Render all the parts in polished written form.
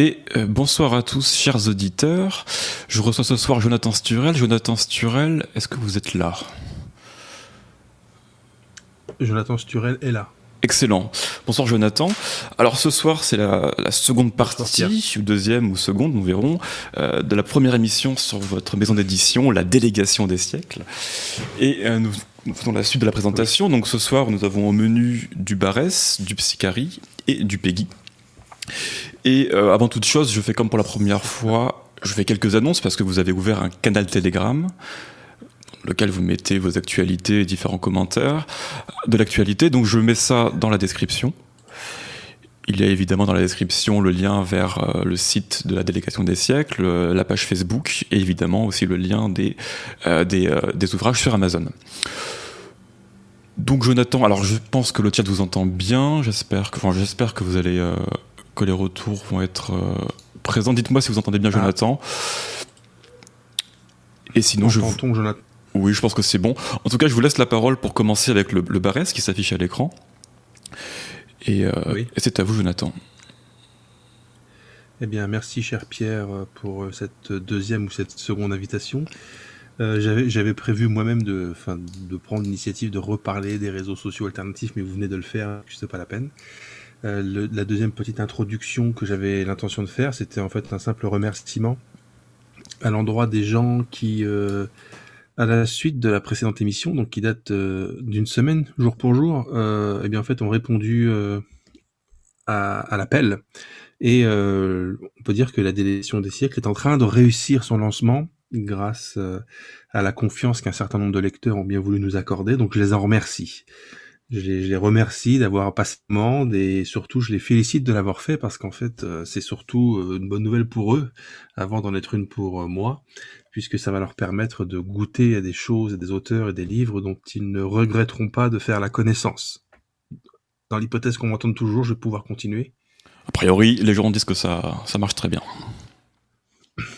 Et bonsoir à tous, chers auditeurs. Je reçois ce soir Jonathan Sturel. Jonathan Sturel, est-ce que vous êtes là ? Jonathan Sturel est là. Excellent. Bonsoir Jonathan. Alors ce soir, c'est la seconde partie, ou deuxième ou seconde, nous verrons, de la première émission sur votre maison d'édition, La Délégation des Siècles. Et nous faisons la suite de la présentation. Oui. Donc ce soir, nous avons au menu du Barrès, du Psichari et du Péguy. Et avant toute chose, je fais comme pour la première fois, je fais quelques annonces parce que vous avez ouvert un canal Telegram dans lequel vous mettez vos actualités et différents commentaires de l'actualité. Donc je mets ça dans la description. Il y a évidemment dans la description le lien vers le site de la Délégation des Siècles, la page Facebook et évidemment aussi le lien des ouvrages sur Amazon. Donc Jonathan, alors je pense que le chat vous entend bien, j'espère que vous allez... que les retours vont être présents. Dites-moi si vous entendez bien Jonathan. Et sinon, Jonathan. Oui, je pense que c'est bon. En tout cas, je vous laisse la parole pour commencer avec le Barrès qui s'affiche à l'écran. Et c'est à vous, Jonathan. Eh bien, merci, cher Pierre, pour cette deuxième ou cette seconde invitation. J'avais prévu moi-même de prendre l'initiative de reparler des réseaux sociaux alternatifs, mais vous venez de le faire, c'est pas la peine. La deuxième petite introduction que j'avais l'intention de faire, c'était en fait un simple remerciement à l'endroit des gens qui, à la suite de la précédente émission, donc qui date d'une semaine, jour pour jour, eh bien en fait ont répondu à l'appel. Et on peut dire que la Délégation des Siècles est en train de réussir son lancement grâce à la confiance qu'un certain nombre de lecteurs ont bien voulu nous accorder, donc je les en remercie. Je les remercie d'avoir passé le commande et surtout je les félicite de l'avoir fait parce qu'en fait c'est surtout une bonne nouvelle pour eux avant d'en être une pour moi puisque ça va leur permettre de goûter à des choses, à des auteurs et des livres dont ils ne regretteront pas de faire la connaissance. Dans l'hypothèse qu'on m'entende toujours, je vais pouvoir continuer. A priori, les gens disent que ça marche très bien.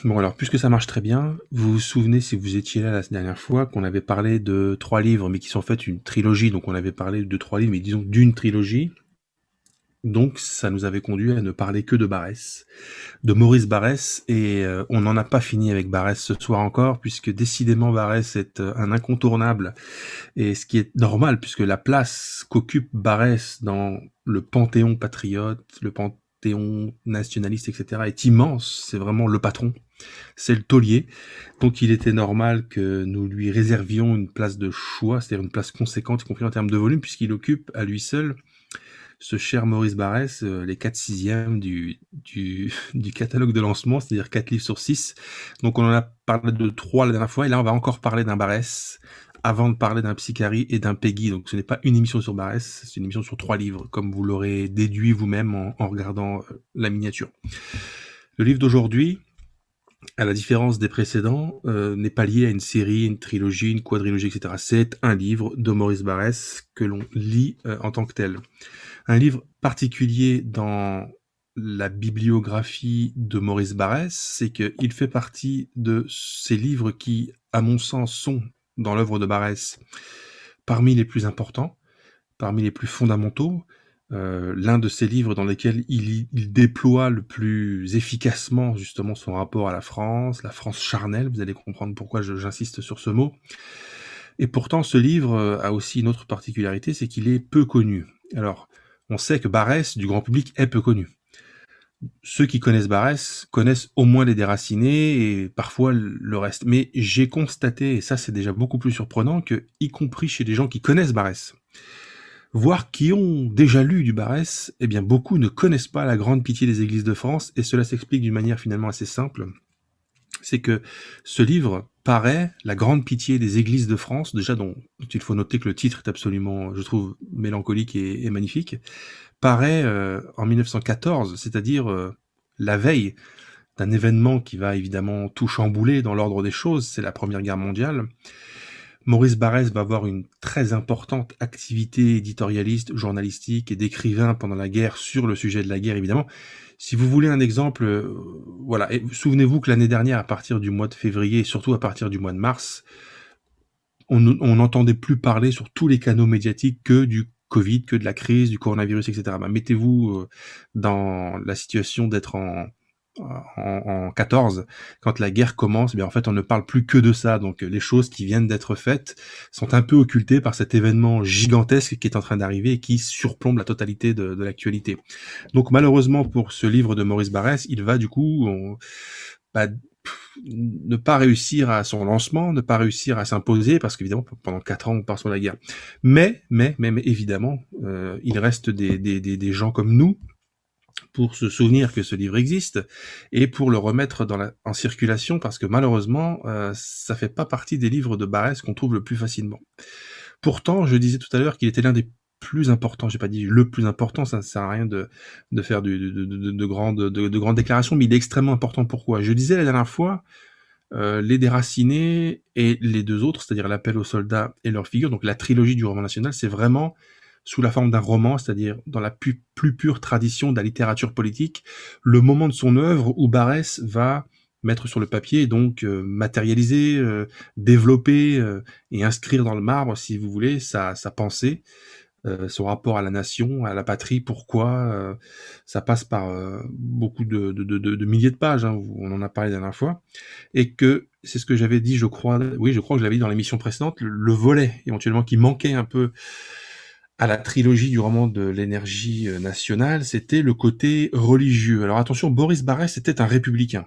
Bon alors, puisque ça marche très bien, vous vous souvenez, si vous étiez là la dernière fois, qu'on avait parlé de 3 livres, mais qui sont en fait une trilogie, donc on avait parlé de 3 livres, mais disons d'une trilogie, donc ça nous avait conduit à ne parler que de Barrès, de Maurice Barrès, et on n'en a pas fini avec Barrès ce soir encore, puisque décidément Barrès est un incontournable, et ce qui est normal, puisque la place qu'occupe Barrès dans le panthéon patriote, le panthéon nationaliste, etc., est immense, c'est vraiment le patron, c'est le taulier, donc il était normal que nous lui réservions une place de choix, c'est-à-dire une place conséquente, y compris en termes de volume, puisqu'il occupe à lui seul, ce cher Maurice Barrès, les 4/6e du catalogue de lancement, c'est-à-dire 4 livres sur 6, donc on en a parlé de 3 la dernière fois, et là on va encore parler d'un Barrès, avant de parler d'un Psichari et d'un Péguy, donc ce n'est pas une émission sur Barrès, c'est une émission sur 3 livres, comme vous l'aurez déduit vous-même en regardant la miniature. Le livre d'aujourd'hui, à la différence des précédents, n'est pas lié à une série, une trilogie, une quadrilogie, etc. C'est un livre de Maurice Barrès que l'on lit en tant que tel. Un livre particulier dans la bibliographie de Maurice Barrès, c'est qu'il fait partie de ces livres qui, à mon sens, sont dans l'œuvre de Barrès, parmi les plus importants, parmi les plus fondamentaux, l'un de ces livres dans lesquels il déploie le plus efficacement justement son rapport à la France charnelle, vous allez comprendre pourquoi j'insiste sur ce mot, et pourtant ce livre a aussi une autre particularité, c'est qu'il est peu connu. Alors, on sait que Barrès, du grand public, est peu connu. Ceux qui connaissent Barrès connaissent au moins Les Déracinés et parfois le reste. Mais j'ai constaté, et ça c'est déjà beaucoup plus surprenant, que, y compris chez des gens qui connaissent Barrès, voire qui ont déjà lu du Barrès, eh bien beaucoup ne connaissent pas La Grande Pitié des Églises de France, et cela s'explique d'une manière finalement assez simple. C'est que ce livre paraît La Grande Pitié des Églises de France, déjà dont il faut noter que le titre est absolument, je trouve, mélancolique et magnifique, paraît en 1914, c'est-à-dire la veille d'un événement qui va évidemment tout chambouler dans l'ordre des choses, c'est la Première Guerre mondiale. Maurice Barrès va avoir une très importante activité éditorialiste, journalistique et d'écrivain pendant la guerre sur le sujet de la guerre, évidemment. Si vous voulez un exemple, voilà. Et souvenez-vous que l'année dernière, à partir du mois de février, et surtout à partir du mois de mars, on n'entendait plus parler sur tous les canaux médiatiques que du Covid, que de la crise, du coronavirus, etc. Bah, mettez-vous dans la situation d'être en en 14, quand la guerre commence, bien en fait on ne parle plus que de ça, donc les choses qui viennent d'être faites sont un peu occultées par cet événement gigantesque qui est en train d'arriver et qui surplombe la totalité de l'actualité. Donc malheureusement pour ce livre de Maurice Barrès, il va du coup ne pas réussir à son lancement, ne pas réussir à s'imposer, parce qu'évidemment pendant 4 ans on part sur la guerre. Mais évidemment, il reste des gens comme nous pour se souvenir que ce livre existe et pour le remettre en circulation, parce que malheureusement, ça fait pas partie des livres de Barrès qu'on trouve le plus facilement. Pourtant, je disais tout à l'heure qu'il était l'un des plus important, j'ai pas dit le plus important, ça ne sert à rien de faire de grandes déclarations, mais il est extrêmement important. Pourquoi? Je disais la dernière fois, Les Déracinés et les deux autres, c'est-à-dire L'Appel au soldat et leur figure, donc la trilogie du roman national, c'est vraiment sous la forme d'un roman, c'est-à-dire dans la plus pure tradition de la littérature politique, le moment de son œuvre où Barrès va mettre sur le papier, donc matérialiser, développer et inscrire dans le marbre, si vous voulez, sa pensée, son rapport à la nation, à la patrie, pourquoi ça passe par beaucoup de milliers de pages, hein, on en a parlé la dernière fois, et que c'est ce que j'avais dit, je crois que je l'avais dit dans l'émission précédente, le volet éventuellement qui manquait un peu à la trilogie du roman de l'énergie nationale, c'était le côté religieux. Alors attention, Maurice Barrès était un républicain.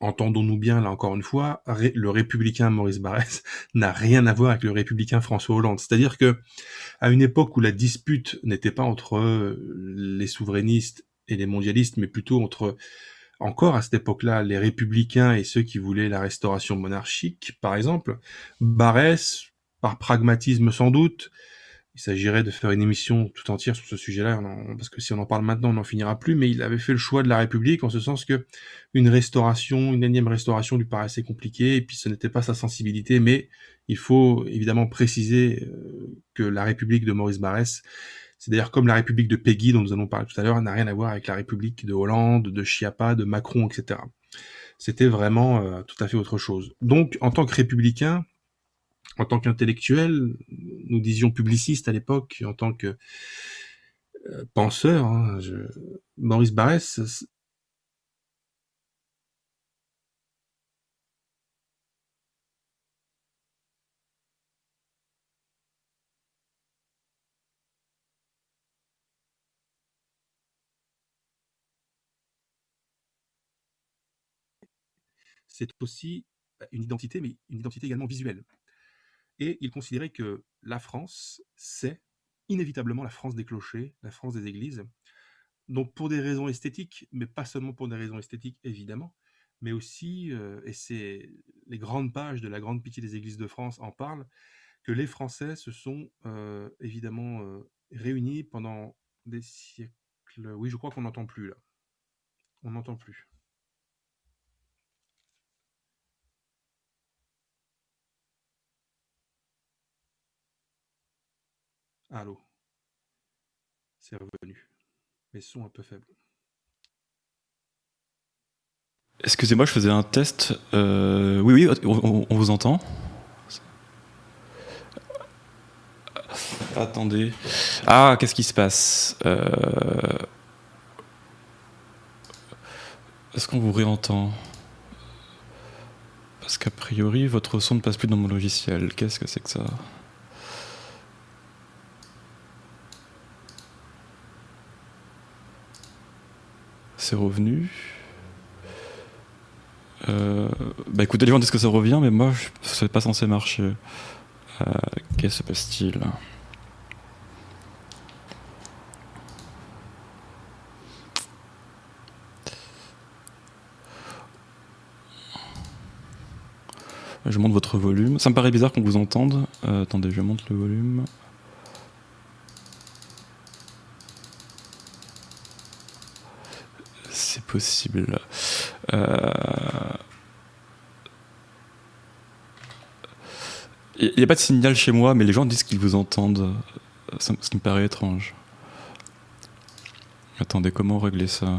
Entendons-nous bien, là encore une fois, le républicain Maurice Barrès n'a rien à voir avec le républicain François Hollande. C'est-à-dire que, à une époque où la dispute n'était pas entre les souverainistes et les mondialistes, mais plutôt entre, encore à cette époque-là, les républicains et ceux qui voulaient la restauration monarchique, par exemple, Barrès, par pragmatisme sans doute, il s'agirait de faire une émission tout entière sur ce sujet-là, parce que si on en parle maintenant, on n'en finira plus, mais il avait fait le choix de la République, en ce sens que une énième restauration lui paraissait compliquée, et puis ce n'était pas sa sensibilité, mais il faut évidemment préciser que la République de Maurice Barrès, c'est d'ailleurs comme la République de Péguy, dont nous allons parler tout à l'heure, n'a rien à voir avec la République de Hollande, de Chiappa, de Macron, etc. C'était vraiment tout à fait autre chose. Donc, en tant que républicain, en tant qu'intellectuel, nous disions publiciste à l'époque, en tant que penseur, hein, Maurice Barrès c'est aussi une identité, mais une identité également visuelle. Et il considérait que la France, c'est inévitablement la France des clochers, la France des églises, donc pour des raisons esthétiques, mais pas seulement pour des raisons esthétiques, évidemment, mais aussi, et c'est les grandes pages de La Grande Pitié des Églises de France en parlent, que les Français se sont évidemment réunis pendant des siècles. Oui, je crois qu'on n'entend plus, là. On n'entend plus. Allô, c'est revenu. Mes sons un peu faibles. Excusez-moi, je faisais un test. Oui, on vous entend. Attendez. Ah, qu'est-ce qui se passe? Est-ce qu'on vous réentend? Parce qu'a priori, votre son ne passe plus dans mon logiciel. Qu'est-ce que c'est que ça? C'est revenu. Bah écoutez, les gens disent que ça revient, mais moi, c'est pas censé marcher. Qu'est-ce qui se passe-t-il? Je monte votre volume. Ça me paraît bizarre qu'on vous entende. Attendez, je monte le volume. Possible. Il n'y a pas de signal chez moi, mais les gens disent qu'ils vous entendent. Ça, ce qui me paraît étrange. Attendez, comment régler ça?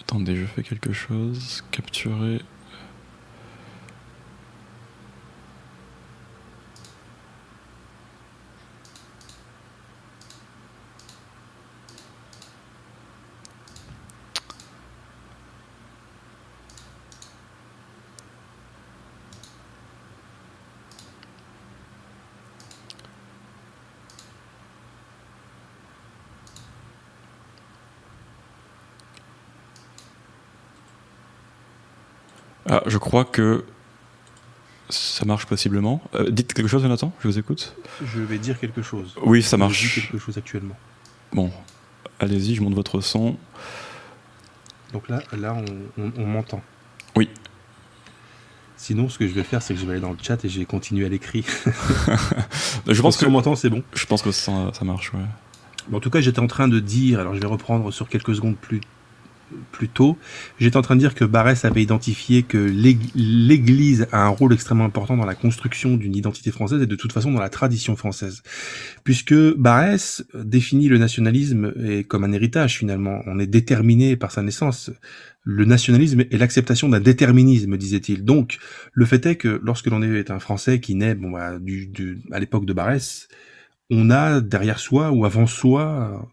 Attendez, je fais quelque chose. Capturer. Ah, je crois que ça marche possiblement. Dites quelque chose, Jonathan, je vous écoute. Je vais dire quelque chose. Oui, ça marche. Je dis quelque chose actuellement. Bon, allez-y, je monte votre son. Donc là on m'entend. Oui. Sinon, ce que je vais faire, c'est que je vais aller dans le chat et je vais continuer à l'écrit. Je pense que on m'entend, c'est bon. Je pense que ça marche, ouais. En tout cas, j'étais en train de dire, alors je vais reprendre sur quelques secondes plus tôt, j'étais en train de dire que Barrès avait identifié que l'Église a un rôle extrêmement important dans la construction d'une identité française et de toute façon dans la tradition française. Puisque Barrès définit le nationalisme comme un héritage finalement, on est déterminé par sa naissance. Le nationalisme est l'acceptation d'un déterminisme, disait-il. Donc, le fait est que lorsque l'on est un Français qui naît à l'époque de Barrès, on a derrière soi ou avant soi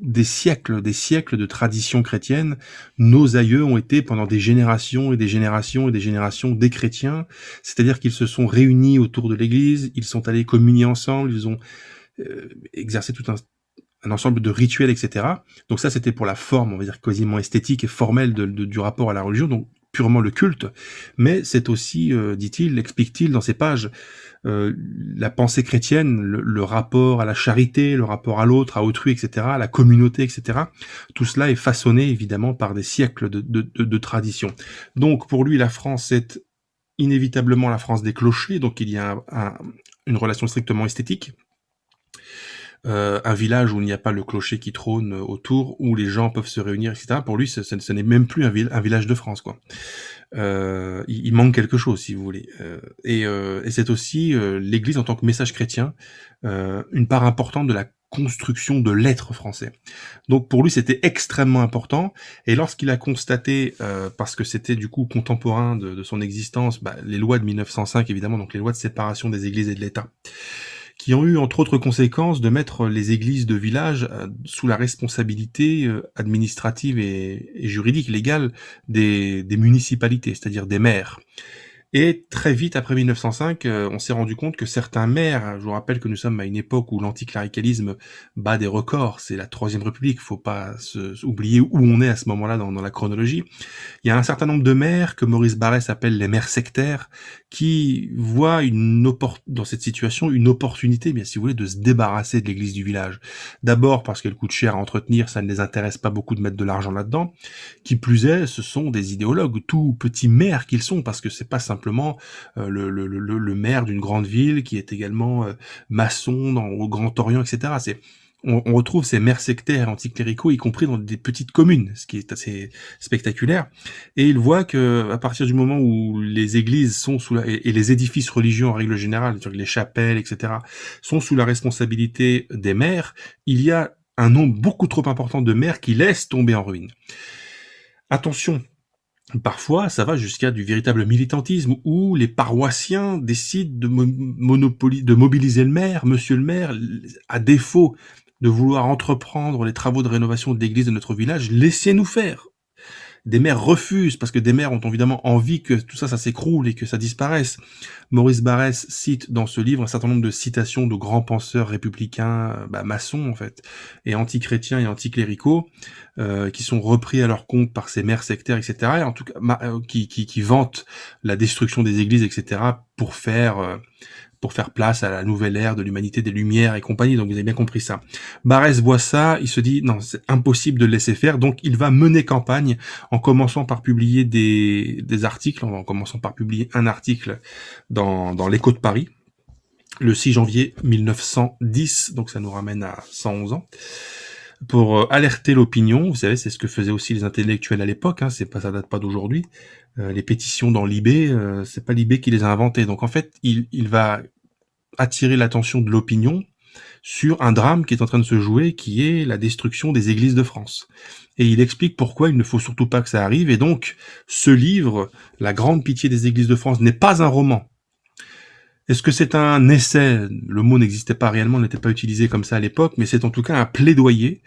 des siècles de tradition chrétienne. Nos aïeux ont été pendant des générations et des générations et des générations des chrétiens, c'est-à-dire qu'ils se sont réunis autour de l'Église, ils sont allés communier ensemble, ils ont exercé tout un ensemble de rituels, etc. Donc ça, c'était pour la forme, on va dire quasiment esthétique et formelle du rapport à la religion, donc purement le culte, mais c'est aussi, dit-il, explique-t-il dans ses pages, la pensée chrétienne, le rapport à la charité, le rapport à l'autre, à autrui, etc., à la communauté, etc. Tout cela est façonné, évidemment, par des siècles de tradition. Donc, pour lui, la France est inévitablement la France des clochers, donc il y a une relation strictement esthétique. Un village où il n'y a pas le clocher qui trône autour, où les gens peuvent se réunir, etc. Pour lui, ce n'est même plus un village de France, quoi. Il manque quelque chose, si vous voulez. Et c'est aussi l'Église en tant que message chrétien, une part importante de la construction de l'être français. Donc pour lui, c'était extrêmement important. Et lorsqu'il a constaté, parce que c'était du coup contemporain de son existence, les lois de 1905, évidemment, donc les lois de séparation des Églises et de l'État, qui ont eu entre autres conséquences de mettre les églises de village sous la responsabilité administrative et juridique, légale des municipalités, c'est-à-dire des maires. Et très vite, après 1905, on s'est rendu compte que certains maires, je vous rappelle que nous sommes à une époque où l'anticléricalisme bat des records, c'est la Troisième République, faut pas oublier où on est à ce moment-là dans la chronologie. Il y a un certain nombre de maires, que Maurice Barrès appelle les maires sectaires, qui voient dans cette situation une opportunité, bien si vous voulez, de se débarrasser de l'église du village. D'abord parce qu'elle coûte cher à entretenir, ça ne les intéresse pas beaucoup de mettre de l'argent là-dedans. Qui plus est, ce sont des idéologues, tout petits maires qu'ils sont, parce que c'est pas simplement le maire d'une grande ville qui est également maçon au Grand Orient, etc. On retrouve ces maires sectaires anticléricaux, y compris dans des petites communes, ce qui est assez spectaculaire. Et il voit que, à partir du moment où les églises sont et les édifices religieux en règle générale, les chapelles, etc., sont sous la responsabilité des maires, il y a un nombre beaucoup trop important de maires qui laissent tomber en ruine. Attention. Parfois, ça va jusqu'à du véritable militantisme où les paroissiens décident de mobiliser le maire, monsieur le maire, à défaut de vouloir entreprendre les travaux de rénovation de l'église de notre village, laissez-nous faire. Des maires refusent parce que des maires ont évidemment envie que tout ça s'écroule et que ça disparaisse. Maurice Barrès cite dans ce livre un certain nombre de citations de grands penseurs républicains, maçons en fait, et antichrétiens et anticléricaux, qui sont repris à leur compte par ces maires sectaires, etc. Et en tout cas, qui vantent la destruction des églises, etc. pour faire place à la nouvelle ère de l'humanité, des Lumières et compagnie, donc vous avez bien compris ça. Barrès voit ça, il se dit, non, c'est impossible de le laisser faire, donc il va mener campagne en commençant par publier des articles, en commençant par publier un article dans l'Écho de Paris, le 6 janvier 1910, donc ça nous ramène à 111 ans, pour alerter l'opinion, vous savez, c'est ce que faisaient aussi les intellectuels à l'époque, hein, ça date pas d'aujourd'hui, les pétitions dans Libé, c'est pas Libé qui les a inventées, donc en fait, il va attirer l'attention de l'opinion sur un drame qui est en train de se jouer, qui est la destruction des églises de France. Et il explique pourquoi il ne faut surtout pas que ça arrive, et donc, ce livre, La Grande Pitié des Églises de France, n'est pas un roman. Est-ce que c'est un essai? Le mot n'existait pas réellement, n'était pas utilisé comme ça à l'époque, mais c'est en tout cas un plaidoyer.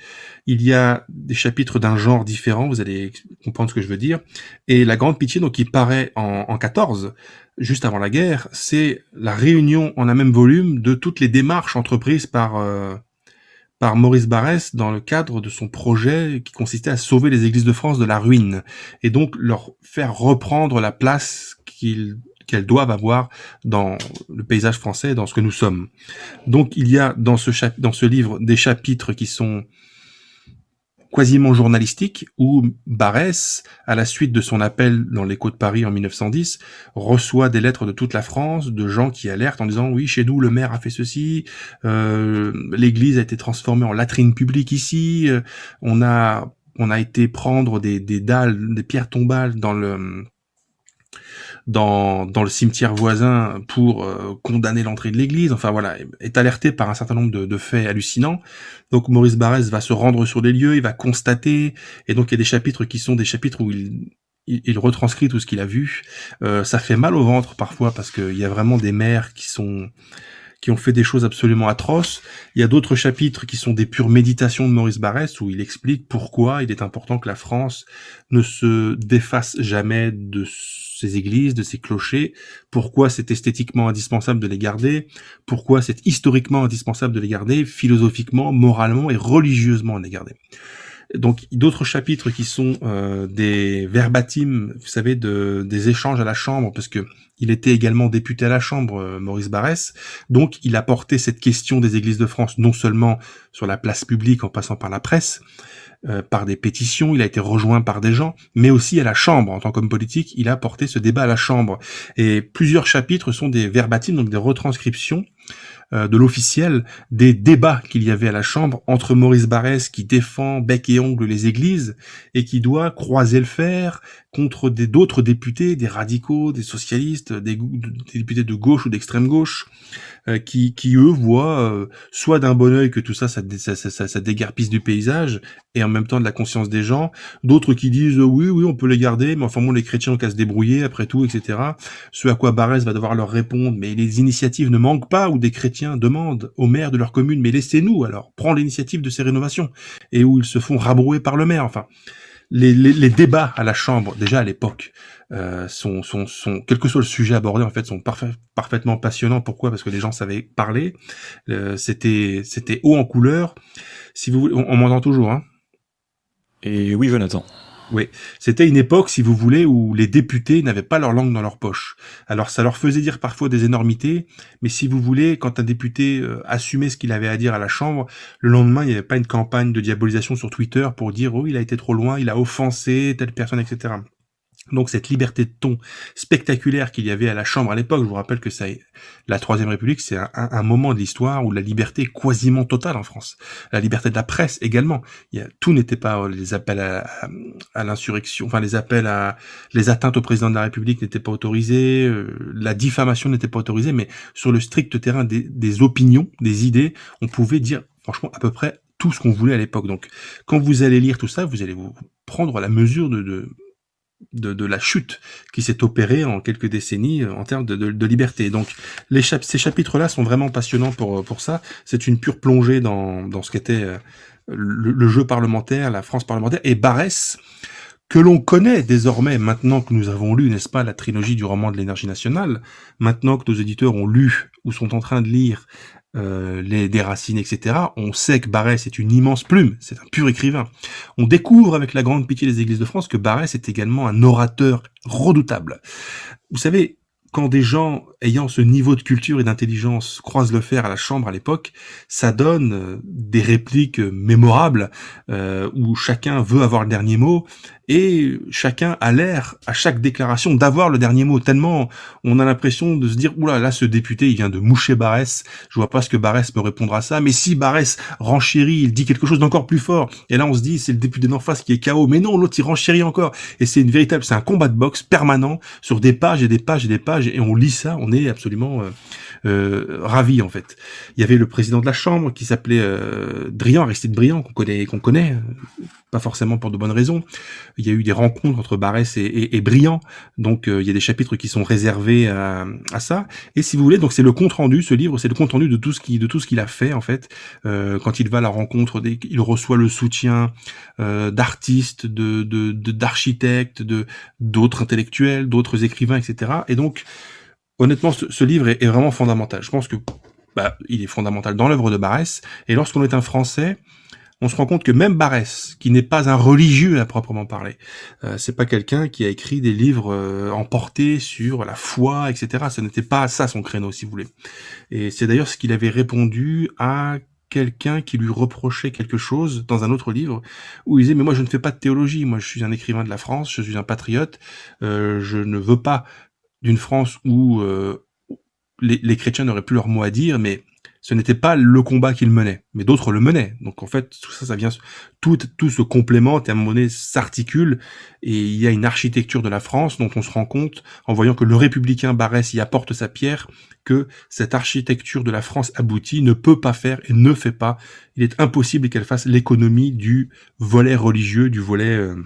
Il y a des chapitres d'un genre différent, vous allez comprendre ce que je veux dire. Et La Grande Pitié, donc, qui paraît en 14, juste avant la guerre, c'est la réunion en un même volume de toutes les démarches entreprises par par Maurice Barrès dans le cadre de son projet qui consistait à sauver les églises de France de la ruine et donc leur faire reprendre la place qu'elles doivent avoir dans le paysage français, dans ce que nous sommes. Donc il y a dans ce livre des chapitres qui sont quasiment journalistique, où Barrès, à la suite de son appel dans l'Écho de Paris en 1910, reçoit des lettres de toute la France, de gens qui alertent en disant « Oui, chez nous, le maire a fait ceci, l'église a été transformée en latrine publique ici, on a été prendre des dalles, des pierres tombales dans le cimetière voisin pour condamner l'entrée de l'église, enfin voilà, est alerté par un certain nombre de faits hallucinants. Donc Maurice Barrès va se rendre sur les lieux, il va constater, et donc il y a des chapitres qui sont des chapitres où il retranscrit tout ce qu'il a vu. Ça fait mal au ventre parfois, parce qu'il y a vraiment des maires qui ont fait des choses absolument atroces. Il y a d'autres chapitres qui sont des pures méditations de Maurice Barrès, où il explique pourquoi il est important que la France ne se défasse jamais de ses églises, de ses clochers, pourquoi c'est esthétiquement indispensable de les garder, pourquoi c'est historiquement indispensable de les garder, philosophiquement, moralement et religieusement de les garder. Donc d'autres chapitres qui sont des verbatims, vous savez, des échanges à la Chambre, parce que il était également député à la Chambre, Maurice Barrès, donc il a porté cette question des églises de France non seulement sur la place publique en passant par la presse, par des pétitions, il a été rejoint par des gens, mais aussi à la Chambre, en tant qu'homme politique, il a porté ce débat à la Chambre. Et plusieurs chapitres sont des verbatims, donc des retranscriptions de l'officiel, des débats qu'il y avait à la Chambre entre Maurice Barrès qui défend bec et ongle les églises et qui doit croiser le fer contre d'autres députés, des radicaux, des socialistes, des députés de gauche ou d'extrême gauche, qui eux voient soit d'un bon œil que tout ça, ça déguerpisse du paysage et en même temps de la conscience des gens, d'autres qui disent oui on peut les garder, mais enfin bon les chrétiens ont qu'à se débrouiller après tout, etc. Ce à quoi Barrès va devoir leur répondre, mais les initiatives ne manquent pas, où des chrétiens demandent au maire de leur commune, mais laissez-nous alors, prends l'initiative de ces rénovations, et où ils se font rabrouer par le maire, enfin. Les débats à la Chambre, déjà à l'époque, quel que soit le sujet abordé, en fait, sont parfaitement passionnants. Pourquoi ? Parce que les gens savaient parler. C'était haut en couleur. Si vous voulez, on m'entend toujours, hein ? Et oui, Jonathan. Oui, c'était une époque, si vous voulez, où les députés n'avaient pas leur langue dans leur poche. Alors ça leur faisait dire parfois des énormités, mais si vous voulez, quand un député assumait ce qu'il avait à dire à la Chambre, le lendemain, il n'y avait pas une campagne de diabolisation sur Twitter pour dire « Oh, il a été trop loin, il a offensé telle personne, etc. » Donc cette liberté de ton spectaculaire qu'il y avait à la Chambre à l'époque, je vous rappelle que la Troisième République, c'est un moment de l'histoire où la liberté est quasiment totale en France. La liberté de la presse également. Tout n'était pas les appels à l'insurrection, enfin les atteintes au président de la République n'étaient pas autorisées, la diffamation n'était pas autorisée, mais sur le strict terrain des opinions, des idées, on pouvait dire franchement à peu près tout ce qu'on voulait à l'époque. Donc quand vous allez lire tout ça, vous allez vous prendre la mesure de la chute qui s'est opérée en quelques décennies en termes de liberté. Donc ces chapitres-là sont vraiment passionnants pour ça. C'est une pure plongée dans ce qu'était le jeu parlementaire, la France parlementaire. Et Barrès, que l'on connaît désormais, maintenant que nous avons lu, n'est-ce pas, la trilogie du roman de l'énergie nationale, maintenant que nos éditeurs ont lu ou sont en train de lire Les déracinés, etc. On sait que Barrès est une immense plume, c'est un pur écrivain. On découvre avec La Grande Pitié des Églises de France que Barrès est également un orateur redoutable. Vous savez, quand des gens ayant ce niveau de culture et d'intelligence croisent le fer à la Chambre à l'époque, ça donne des répliques mémorables où chacun veut avoir le dernier mot et chacun a l'air à chaque déclaration d'avoir le dernier mot, tellement on a l'impression de se dire « Oula, là ce député il vient de moucher Barrès, je vois pas ce que Barrès me répondra à ça, mais si Barrès renchérit, il dit quelque chose d'encore plus fort » et là on se dit « C'est le député d'en face qui est KO, mais non, l'autre il renchérit encore » et c'est un combat de boxe permanent sur des pages et des pages et des pages. Et on lit ça, on est absolument ravi en fait. Il y avait le président de la Chambre qui s'appelait Aristide Briand, qu'on connaît, pas forcément pour de bonnes raisons. Il y a eu des rencontres entre Barrès et Briand, donc il y a des chapitres qui sont réservés à ça. Et si vous voulez, donc c'est le compte rendu, ce livre, c'est le compte rendu de tout ce qu'il a fait en fait. Quand il va à la rencontre, il reçoit le soutien d'artistes, d'architectes, d'autres intellectuels, d'autres écrivains, etc. Et donc honnêtement, ce livre est vraiment fondamental. Je pense que bah, il est fondamental dans l'œuvre de Barrès. Et lorsqu'on est un Français, on se rend compte que même Barrès, qui n'est pas un religieux à proprement parler, c'est pas quelqu'un qui a écrit des livres emportés sur la foi, etc. Ce n'était pas ça son créneau, si vous voulez. Et c'est d'ailleurs ce qu'il avait répondu à quelqu'un qui lui reprochait quelque chose dans un autre livre, où il disait « Mais moi, je ne fais pas de théologie, moi, je suis un écrivain de la France, je suis un patriote, je ne veux pas d'une France où les chrétiens n'auraient plus leur mot à dire, mais... » Ce n'était pas le combat qu'il menait, mais d'autres le menaient. Donc en fait, tout ça, ça vient, tout se complémente et à un moment donné s'articule. Et il y a une architecture de la France dont on se rend compte en voyant que le républicain Barrès y apporte sa pierre, que cette architecture de la France aboutie ne peut pas faire et ne fait pas. Il est impossible qu'elle fasse l'économie du volet religieux, du volet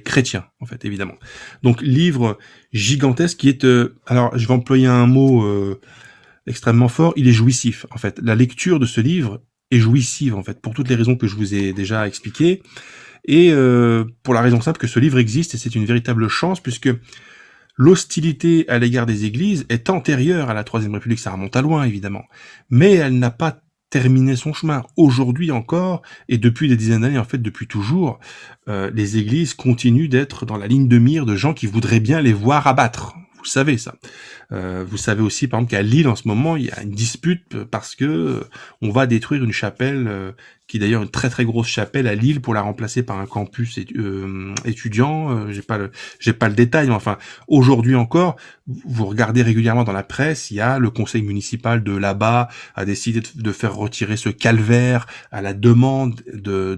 chrétien, en fait, évidemment. Donc livre gigantesque qui est, alors je vais employer un mot. Extrêmement fort, il est jouissif, en fait. La lecture de ce livre est jouissive, en fait, pour toutes les raisons que je vous ai déjà expliquées, et pour la raison simple que ce livre existe, et c'est une véritable chance, puisque l'hostilité à l'égard des églises est antérieure à la Troisième République, ça remonte à loin, évidemment, mais elle n'a pas terminé son chemin. Aujourd'hui encore, et depuis des dizaines d'années, en fait, depuis toujours, les églises continuent d'être dans la ligne de mire de gens qui voudraient bien les voir abattre. Vous savez ça. Vous savez aussi, par exemple, qu'à Lille, en ce moment, il y a une dispute parce que on va détruire une chapelle, qui est d'ailleurs une très très grosse chapelle à Lille, pour la remplacer par un campus étudiant. J'ai pas le détail, mais enfin, aujourd'hui encore, vous regardez régulièrement dans la presse, il y a le conseil municipal de là-bas a décidé de faire retirer ce calvaire à la demande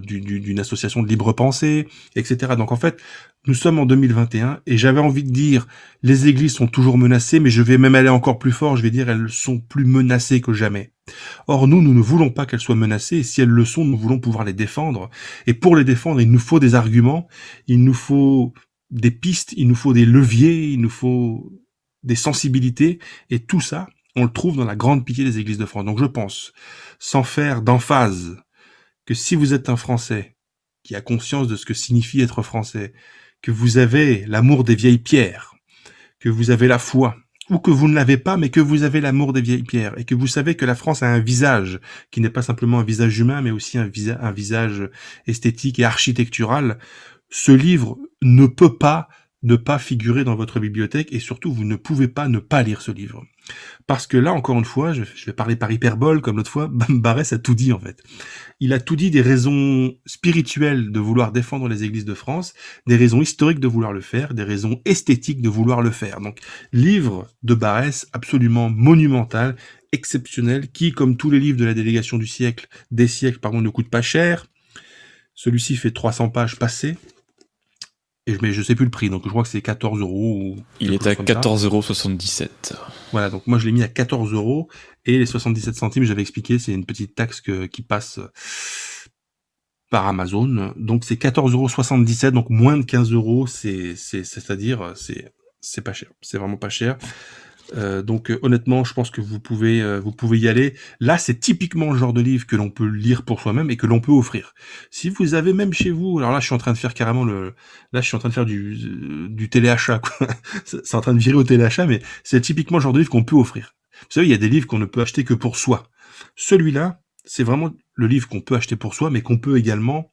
d'une association de libre pensée, etc. Donc en fait, nous sommes en 2021 et j'avais envie de dire les églises sont toujours menacées, mais je vais même aller encore plus fort, je vais dire elles sont plus menacées que jamais. Or nous ne voulons pas qu'elles soient menacées, et si elles le sont, nous voulons pouvoir les défendre. Et pour les défendre, il nous faut des arguments, il nous faut des pistes, il nous faut des leviers, il nous faut des sensibilités, et tout ça, on le trouve dans la grande pitié des églises de France. Donc je pense, sans faire d'emphase, que si vous êtes un Français qui a conscience de ce que signifie être Français, que vous avez l'amour des vieilles pierres, que vous avez la foi, ou que vous ne l'avez pas, mais que vous avez l'amour des vieilles pierres, et que vous savez que la France a un visage, qui n'est pas simplement un visage humain, mais aussi un visage esthétique et architectural, ce livre ne peut pas ne pas figurer dans votre bibliothèque, et surtout, vous ne pouvez pas ne pas lire ce livre. Parce que là, encore une fois, je vais parler par hyperbole, comme l'autre fois, Barrès a tout dit, en fait. Il a tout dit des raisons spirituelles de vouloir défendre les églises de France, des raisons historiques de vouloir le faire, des raisons esthétiques de vouloir le faire. Donc, livre de Barrès absolument monumental, exceptionnel, qui, comme tous les livres de la délégation des siècles, ne coûte pas cher. Celui-ci fait 300 pages passées. Mais je sais plus le prix, donc je crois que c'est 14 €. Il est à 14,77 €. Voilà, donc moi je l'ai mis à 14 € et les 77 centimes, j'avais expliqué, c'est une petite taxe qui passe par Amazon. Donc c'est 14,77 €, donc moins de 15 €, c'est-à-dire c'est pas cher, c'est vraiment pas cher. Donc honnêtement, je pense que vous pouvez y aller. Là, c'est typiquement le genre de livre que l'on peut lire pour soi-même et que l'on peut offrir. Si vous avez même chez vous, alors là, je suis en train de faire carrément du téléachat, quoi. C'est en train de virer au téléachat, mais c'est typiquement le genre de livre qu'on peut offrir. Vous savez, il y a des livres qu'on ne peut acheter que pour soi. Celui-là, c'est vraiment le livre qu'on peut acheter pour soi, mais qu'on peut également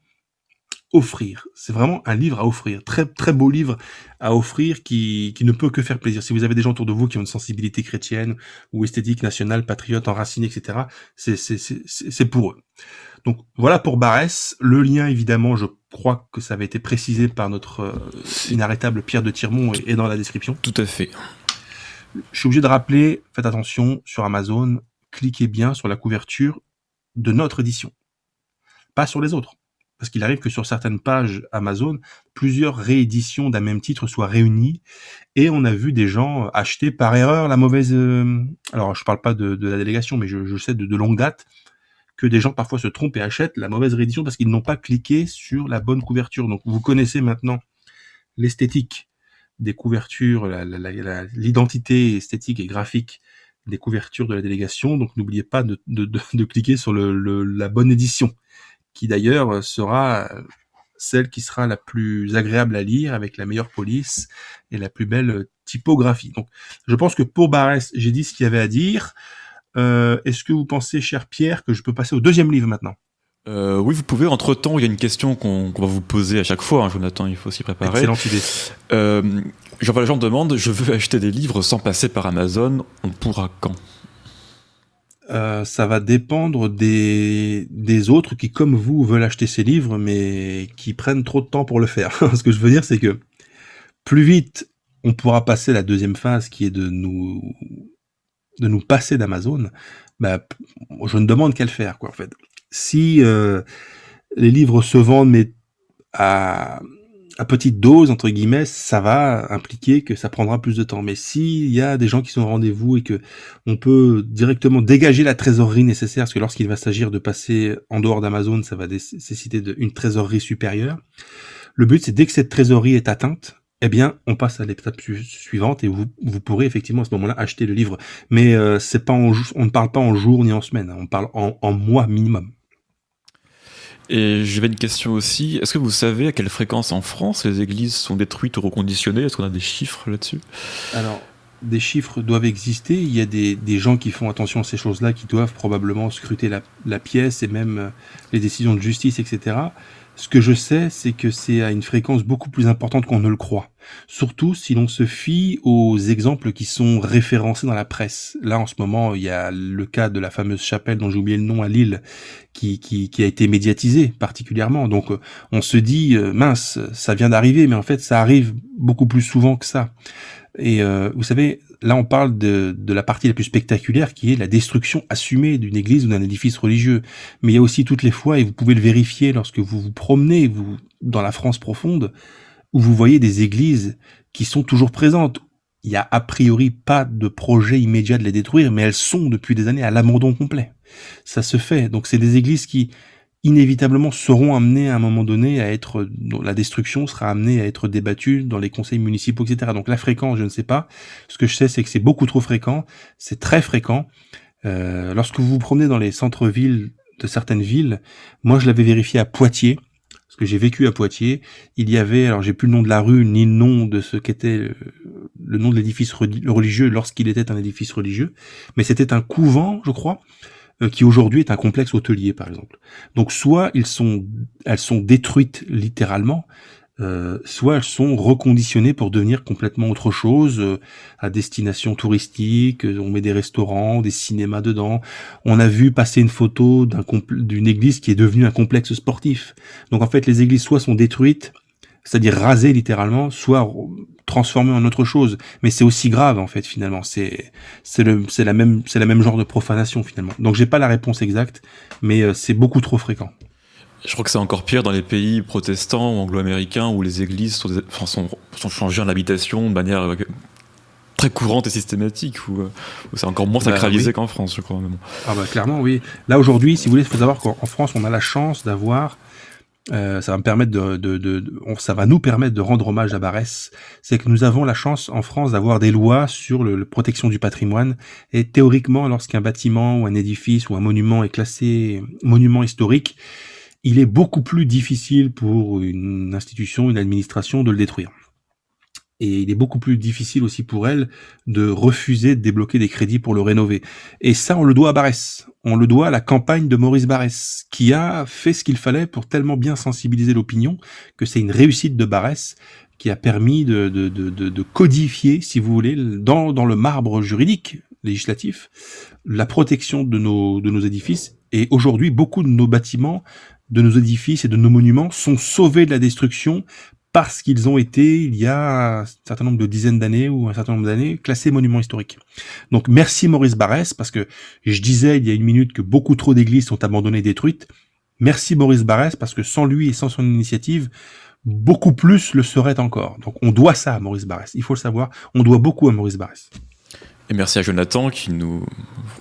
offrir. C'est vraiment un livre à offrir. Très, très beau livre à offrir qui ne peut que faire plaisir. Si vous avez des gens autour de vous qui ont une sensibilité chrétienne ou esthétique nationale, patriote, enracinée, etc., c'est pour eux. Donc, voilà pour Barrès. Le lien, évidemment, je crois que ça avait été précisé par notre inarrêtable Pierre de Tiremont et dans la description. Tout à fait. Je suis obligé de rappeler, faites attention, sur Amazon, cliquez bien sur la couverture de notre édition. Pas sur les autres. Parce qu'il arrive que sur certaines pages Amazon, plusieurs rééditions d'un même titre soient réunies, et on a vu des gens acheter par erreur la mauvaise... alors, je parle pas de la délégation, mais je sais de longue date que des gens parfois se trompent et achètent la mauvaise réédition parce qu'ils n'ont pas cliqué sur la bonne couverture. Donc, vous connaissez maintenant l'esthétique des couvertures, l'identité esthétique et graphique des couvertures de la délégation, donc n'oubliez pas de cliquer sur la bonne édition, qui d'ailleurs sera celle qui sera la plus agréable à lire, avec la meilleure police et la plus belle typographie. Donc, je pense que pour Barrès, j'ai dit ce qu'il y avait à dire. Est-ce que vous pensez, cher Pierre, que je peux passer au deuxième livre maintenant ? Oui, vous pouvez. Entre-temps, il y a une question qu'on va vous poser à chaque fois, hein, Jonathan, il faut s'y préparer. Excellente idée. Jean-Valjean demande, je veux acheter des livres sans passer par Amazon, on pourra quand ? Ça va dépendre des autres qui, comme vous, veulent acheter ces livres, mais qui prennent trop de temps pour le faire. Ce que je veux dire, c'est que plus vite, on pourra passer la deuxième phase qui est de nous passer d'Amazon, bah, je ne demande qu'à le faire, quoi, en fait. Si les livres se vendent mais à petite dose, entre guillemets, ça va impliquer que ça prendra plus de temps. Mais s'il y a des gens qui sont au rendez-vous et que on peut directement dégager la trésorerie nécessaire, parce que lorsqu'il va s'agir de passer en dehors d'Amazon, ça va nécessiter une trésorerie supérieure. Le but, c'est dès que cette trésorerie est atteinte, eh bien, on passe à l'étape suivante et vous pourrez effectivement à ce moment-là acheter le livre. Mais c'est pas on ne parle pas en jours ni en semaines, hein, on parle en mois minimum. Et j'avais une question aussi. Est-ce que vous savez à quelle fréquence en France les églises sont détruites ou reconditionnées ? Est-ce qu'on a des chiffres là-dessus ? Alors, des chiffres doivent exister. Il y a des gens qui font attention à ces choses-là, qui doivent probablement scruter la pièce et même les décisions de justice, etc. Ce que je sais, c'est que c'est à une fréquence beaucoup plus importante qu'on ne le croit. Surtout si l'on se fie aux exemples qui sont référencés dans la presse. Là, en ce moment, il y a le cas de la fameuse chapelle dont j'ai oublié le nom à Lille, qui a été médiatisée particulièrement. Donc, on se dit, mince, ça vient d'arriver, mais en fait, ça arrive beaucoup plus souvent que ça. Et vous savez, là, on parle de la partie la plus spectaculaire qui est la destruction assumée d'une église ou d'un édifice religieux. Mais il y a aussi toutes les fois, et vous pouvez le vérifier lorsque vous vous promenez dans la France profonde, où vous voyez des églises qui sont toujours présentes. Il n'y a a priori pas de projet immédiat de les détruire, mais elles sont depuis des années à l'abandon complet. Ça se fait. Donc c'est des églises qui inévitablement seront amenées à un moment donné à être, la destruction sera amenée à être débattue dans les conseils municipaux, etc. Donc la fréquence, je ne sais pas. Ce que je sais, c'est que c'est beaucoup trop fréquent. C'est très fréquent. Lorsque vous vous promenez dans les centres-villes de certaines villes, moi je l'avais vérifié à Poitiers, parce que j'ai vécu à Poitiers, il y avait, alors j'ai plus le nom de la rue, ni le nom de ce qu'était le nom de l'édifice religieux lorsqu'il était un édifice religieux, mais c'était un couvent, je crois, qui aujourd'hui est un complexe hôtelier, par exemple. Donc soit elles sont détruites littéralement, soit elles sont reconditionnées pour devenir complètement autre chose, à destination touristique, on met des restaurants, des cinémas dedans. On a vu passer une photo d'une église qui est devenue un complexe sportif. Donc en fait, les églises soit sont détruites, c'est-à-dire rasées littéralement, soit transformées en autre chose. Mais c'est aussi grave en fait finalement. C'est la même genre de profanation finalement. Donc j'ai pas la réponse exacte, mais c'est beaucoup trop fréquent. Je crois que c'est encore pire dans les pays protestants ou anglo-américains où les églises sont changées en habitation de manière très courante et systématique, où c'est encore moins sacralisé qu'en France, je crois. Mais bon. Ah bah clairement, oui. Là, aujourd'hui, si vous voulez, il faut savoir qu'en France, on a la chance d'avoir... ça va nous permettre de rendre hommage à Barrès, c'est que nous avons la chance en France d'avoir des lois sur la protection du patrimoine, et théoriquement, lorsqu'un bâtiment ou un édifice ou un monument est classé monument historique, il est beaucoup plus difficile pour une institution, une administration de le détruire. Et il est beaucoup plus difficile aussi pour elle de refuser de débloquer des crédits pour le rénover. Et ça, on le doit à Barrès. On le doit à la campagne de Maurice Barrès, qui a fait ce qu'il fallait pour tellement bien sensibiliser l'opinion que c'est une réussite de Barrès qui a permis de codifier, si vous voulez, dans le marbre juridique législatif, la protection de nos édifices. Et aujourd'hui, beaucoup de nos bâtiments, de nos édifices et de nos monuments sont sauvés de la destruction parce qu'ils ont été, il y a un certain nombre de dizaines d'années ou un certain nombre d'années, classés monuments historiques. Donc merci Maurice Barrès, parce que je disais il y a une minute que beaucoup trop d'églises sont abandonnées et détruites. Merci Maurice Barrès, parce que sans lui et sans son initiative, beaucoup plus le seraient encore. Donc on doit ça à Maurice Barrès, il faut le savoir, on doit beaucoup à Maurice Barrès. Et merci à Jonathan qui nous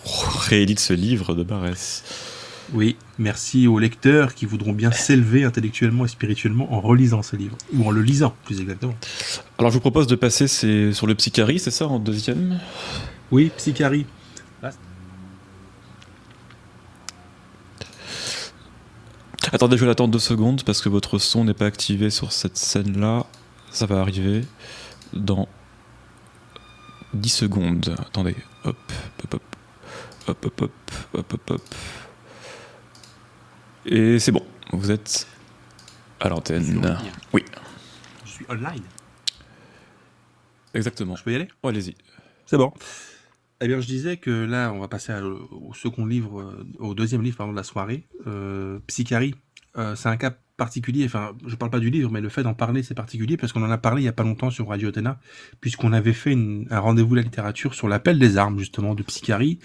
réédite ce livre de Barrès. Oui, merci aux lecteurs qui voudront bien s'élever intellectuellement et spirituellement en relisant ce livre, ou en le lisant plus exactement. Alors je vous propose de passer sur le Psichari, c'est ça, en deuxième ? Oui, Psichari. Attendez, je l'attends 2 secondes parce que votre son n'est pas activé sur cette scène-là. Ça va arriver dans 10 secondes. Attendez, hop, hop, hop. Hop, hop, hop, hop, hop, hop. Et c'est bon, vous êtes à l'antenne. Oui. Je suis online. Exactement. Je peux y aller ? Oh, allez-y. C'est bon. Eh bien, je disais que là, on va passer au second livre, au deuxième livre pardon, de la soirée, Psichari. C'est un cas particulier, enfin, je ne parle pas du livre, mais le fait d'en parler, c'est particulier, parce qu'on en a parlé il n'y a pas longtemps sur Radio Athéna, puisqu'on avait fait un rendez-vous de la littérature sur l'appel des armes, justement, de Psichari,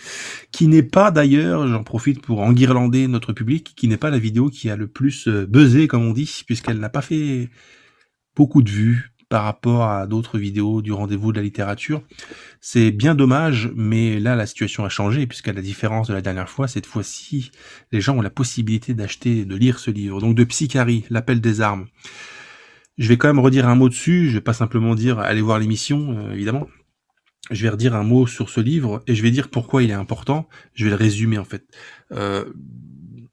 qui n'est pas d'ailleurs, j'en profite pour enguirlander notre public, qui n'est pas la vidéo qui a le plus buzzé, comme on dit, puisqu'elle n'a pas fait beaucoup de vues par rapport à d'autres vidéos du rendez-vous de la littérature. C'est bien dommage, mais là, la situation a changé, puisqu'à la différence de la dernière fois, cette fois-ci, les gens ont la possibilité d'acheter, de lire ce livre. Donc, de Psichari, L'Appel des Armes. Je vais quand même redire un mot dessus, je vais pas simplement dire « allez voir l'émission », évidemment. Je vais redire un mot sur ce livre, et je vais dire pourquoi il est important. Je vais le résumer, en fait.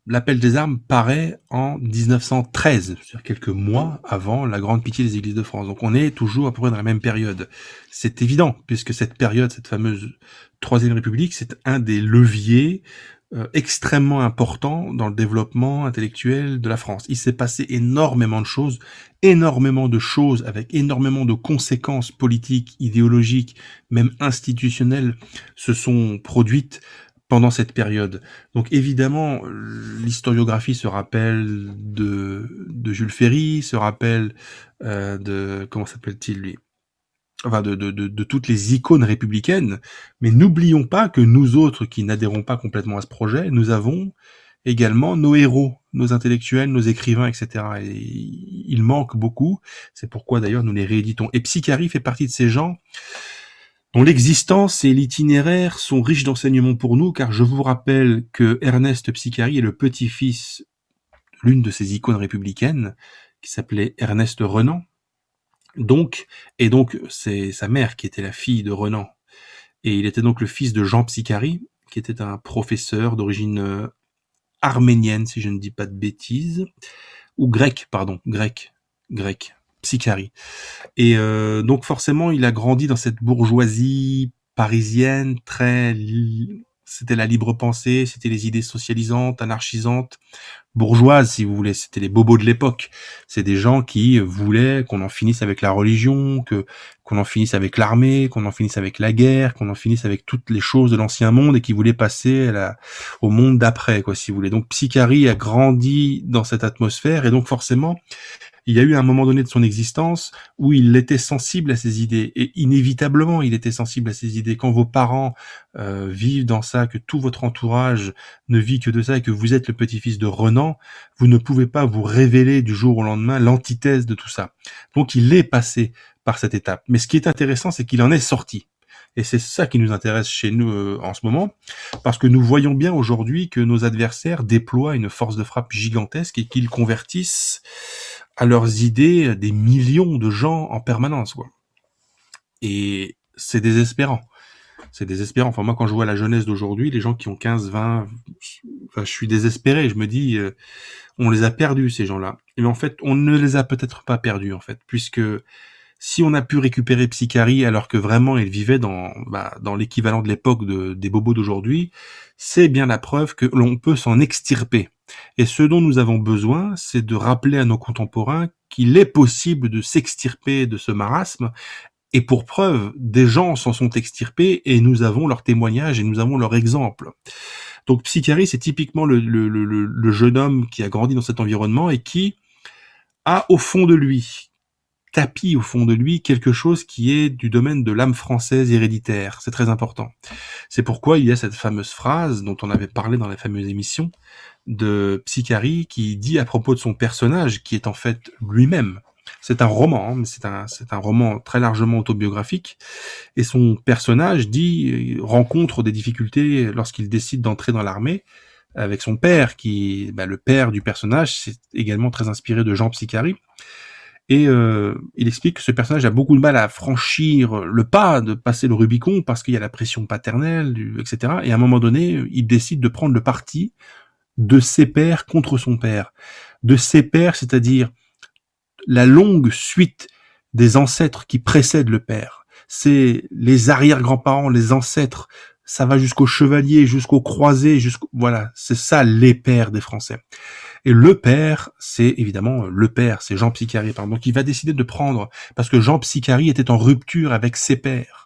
L'Appel des armes paraît en 1913, c'est-à-dire quelques mois avant La Grande Pitié des Églises de France. Donc on est toujours à peu près dans la même période. C'est évident, puisque cette période, cette fameuse Troisième République, c'est un des leviers extrêmement important dans le développement intellectuel de la France. Il s'est passé énormément de choses avec énormément de conséquences politiques, idéologiques, même institutionnelles, se sont produites pendant cette période. Donc évidemment, l'historiographie se rappelle de Jules Ferry, se rappelle de comment s'appelle-t-il lui, enfin de toutes les icônes républicaines. Mais n'oublions pas que nous autres qui n'adhérons pas complètement à ce projet, nous avons également nos héros, nos intellectuels, nos écrivains, etc. Et il manque beaucoup. C'est pourquoi d'ailleurs nous les rééditons. Et Psichari fait partie de ces gens dont l'existence et l'itinéraire sont riches d'enseignements pour nous, car je vous rappelle que Ernest Psichari est le petit-fils de l'une de ces icônes républicaines, qui s'appelait Ernest Renan. Et donc c'est sa mère qui était la fille de Renan. Et il était donc le fils de Jean Psichari, qui était un professeur d'origine arménienne, si je ne dis pas de bêtises, ou grec. Psichari. Et donc forcément, il a grandi dans cette bourgeoisie parisienne, c'était la libre pensée, c'était les idées socialisantes, anarchisantes, bourgeoises si vous voulez, c'était les bobos de l'époque. C'est des gens qui voulaient qu'on en finisse avec la religion, qu'on en finisse avec l'armée, qu'on en finisse avec la guerre, qu'on en finisse avec toutes les choses de l'ancien monde et qui voulaient passer au monde d'après, quoi, si vous voulez. Donc Psichari a grandi dans cette atmosphère et donc forcément, il y a eu un moment donné de son existence où il était sensible à ses idées. Et inévitablement, il était sensible à ses idées. Quand vos parents vivent dans ça, que tout votre entourage ne vit que de ça et que vous êtes le petit-fils de Renan, vous ne pouvez pas vous révéler du jour au lendemain l'antithèse de tout ça. Donc il est passé par cette étape. Mais ce qui est intéressant, c'est qu'il en est sorti. Et c'est ça qui nous intéresse chez nous en ce moment, parce que nous voyons bien aujourd'hui que nos adversaires déploient une force de frappe gigantesque et qu'ils convertissent à leurs idées des millions de gens en permanence, quoi. Et c'est désespérant. C'est désespérant. Enfin, moi, quand je vois la jeunesse d'aujourd'hui, les gens qui ont 15, 20, enfin, je suis désespéré. Je me dis, on les a perdus, ces gens-là. Mais en fait, on ne les a peut-être pas perdus, en fait, puisque si on a pu récupérer Psichari alors que vraiment il vivait dans l'équivalent de l'époque des bobos d'aujourd'hui, c'est bien la preuve que l'on peut s'en extirper. Et ce dont nous avons besoin, c'est de rappeler à nos contemporains qu'il est possible de s'extirper de ce marasme. Et pour preuve, des gens s'en sont extirpés et nous avons leurs témoignages et nous avons leurs exemples. Donc Psichari, c'est typiquement le jeune homme qui a grandi dans cet environnement et qui a au fond de lui, tapis au fond de lui, quelque chose qui est du domaine de l'âme française héréditaire. C'est très important. C'est pourquoi il y a cette fameuse phrase dont on avait parlé dans la fameuse émission de Psichari qui dit à propos de son personnage, qui est en fait lui-même. C'est un roman, mais c'est un roman très largement autobiographique. Et son personnage dit rencontre des difficultés lorsqu'il décide d'entrer dans l'armée avec son père, qui, le père du personnage, c'est également très inspiré de Jean Psichari. Et il explique que ce personnage a beaucoup de mal à franchir le pas, de passer le Rubicon, parce qu'il y a la pression paternelle, etc. Et à un moment donné, il décide de prendre le parti de ses pairs contre son père. De ses pairs, c'est-à-dire la longue suite des ancêtres qui précèdent le père. C'est les arrière-grands-parents, les ancêtres ça va jusqu'aux chevaliers, jusqu'aux croisés, voilà, c'est ça les pères des Français. Et le père, c'est évidemment le père, c'est Jean Psichari, pardon, qui va décider de prendre, parce que Jean Psichari était en rupture avec ses pères.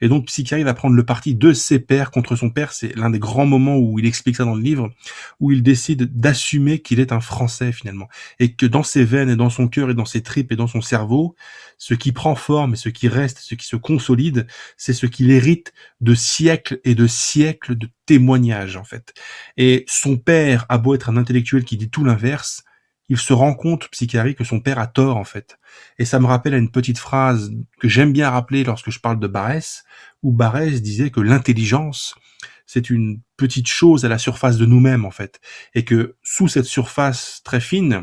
Et donc Psichari va prendre le parti de ses pères contre son père, c'est l'un des grands moments où il explique ça dans le livre, où il décide d'assumer qu'il est un Français finalement, et que dans ses veines et dans son cœur et dans ses tripes et dans son cerveau, ce qui prend forme et ce qui reste, ce qui se consolide, c'est ce qu'il hérite de siècles et de siècles de témoignages en fait. Et son père a beau être un intellectuel qui dit tout l'inverse, il se rend compte, Psichari, que son père a tort en fait. Et ça me rappelle à une petite phrase que j'aime bien rappeler lorsque je parle de Barrès, où Barrès disait que l'intelligence, c'est une petite chose à la surface de nous-mêmes en fait, et que sous cette surface très fine,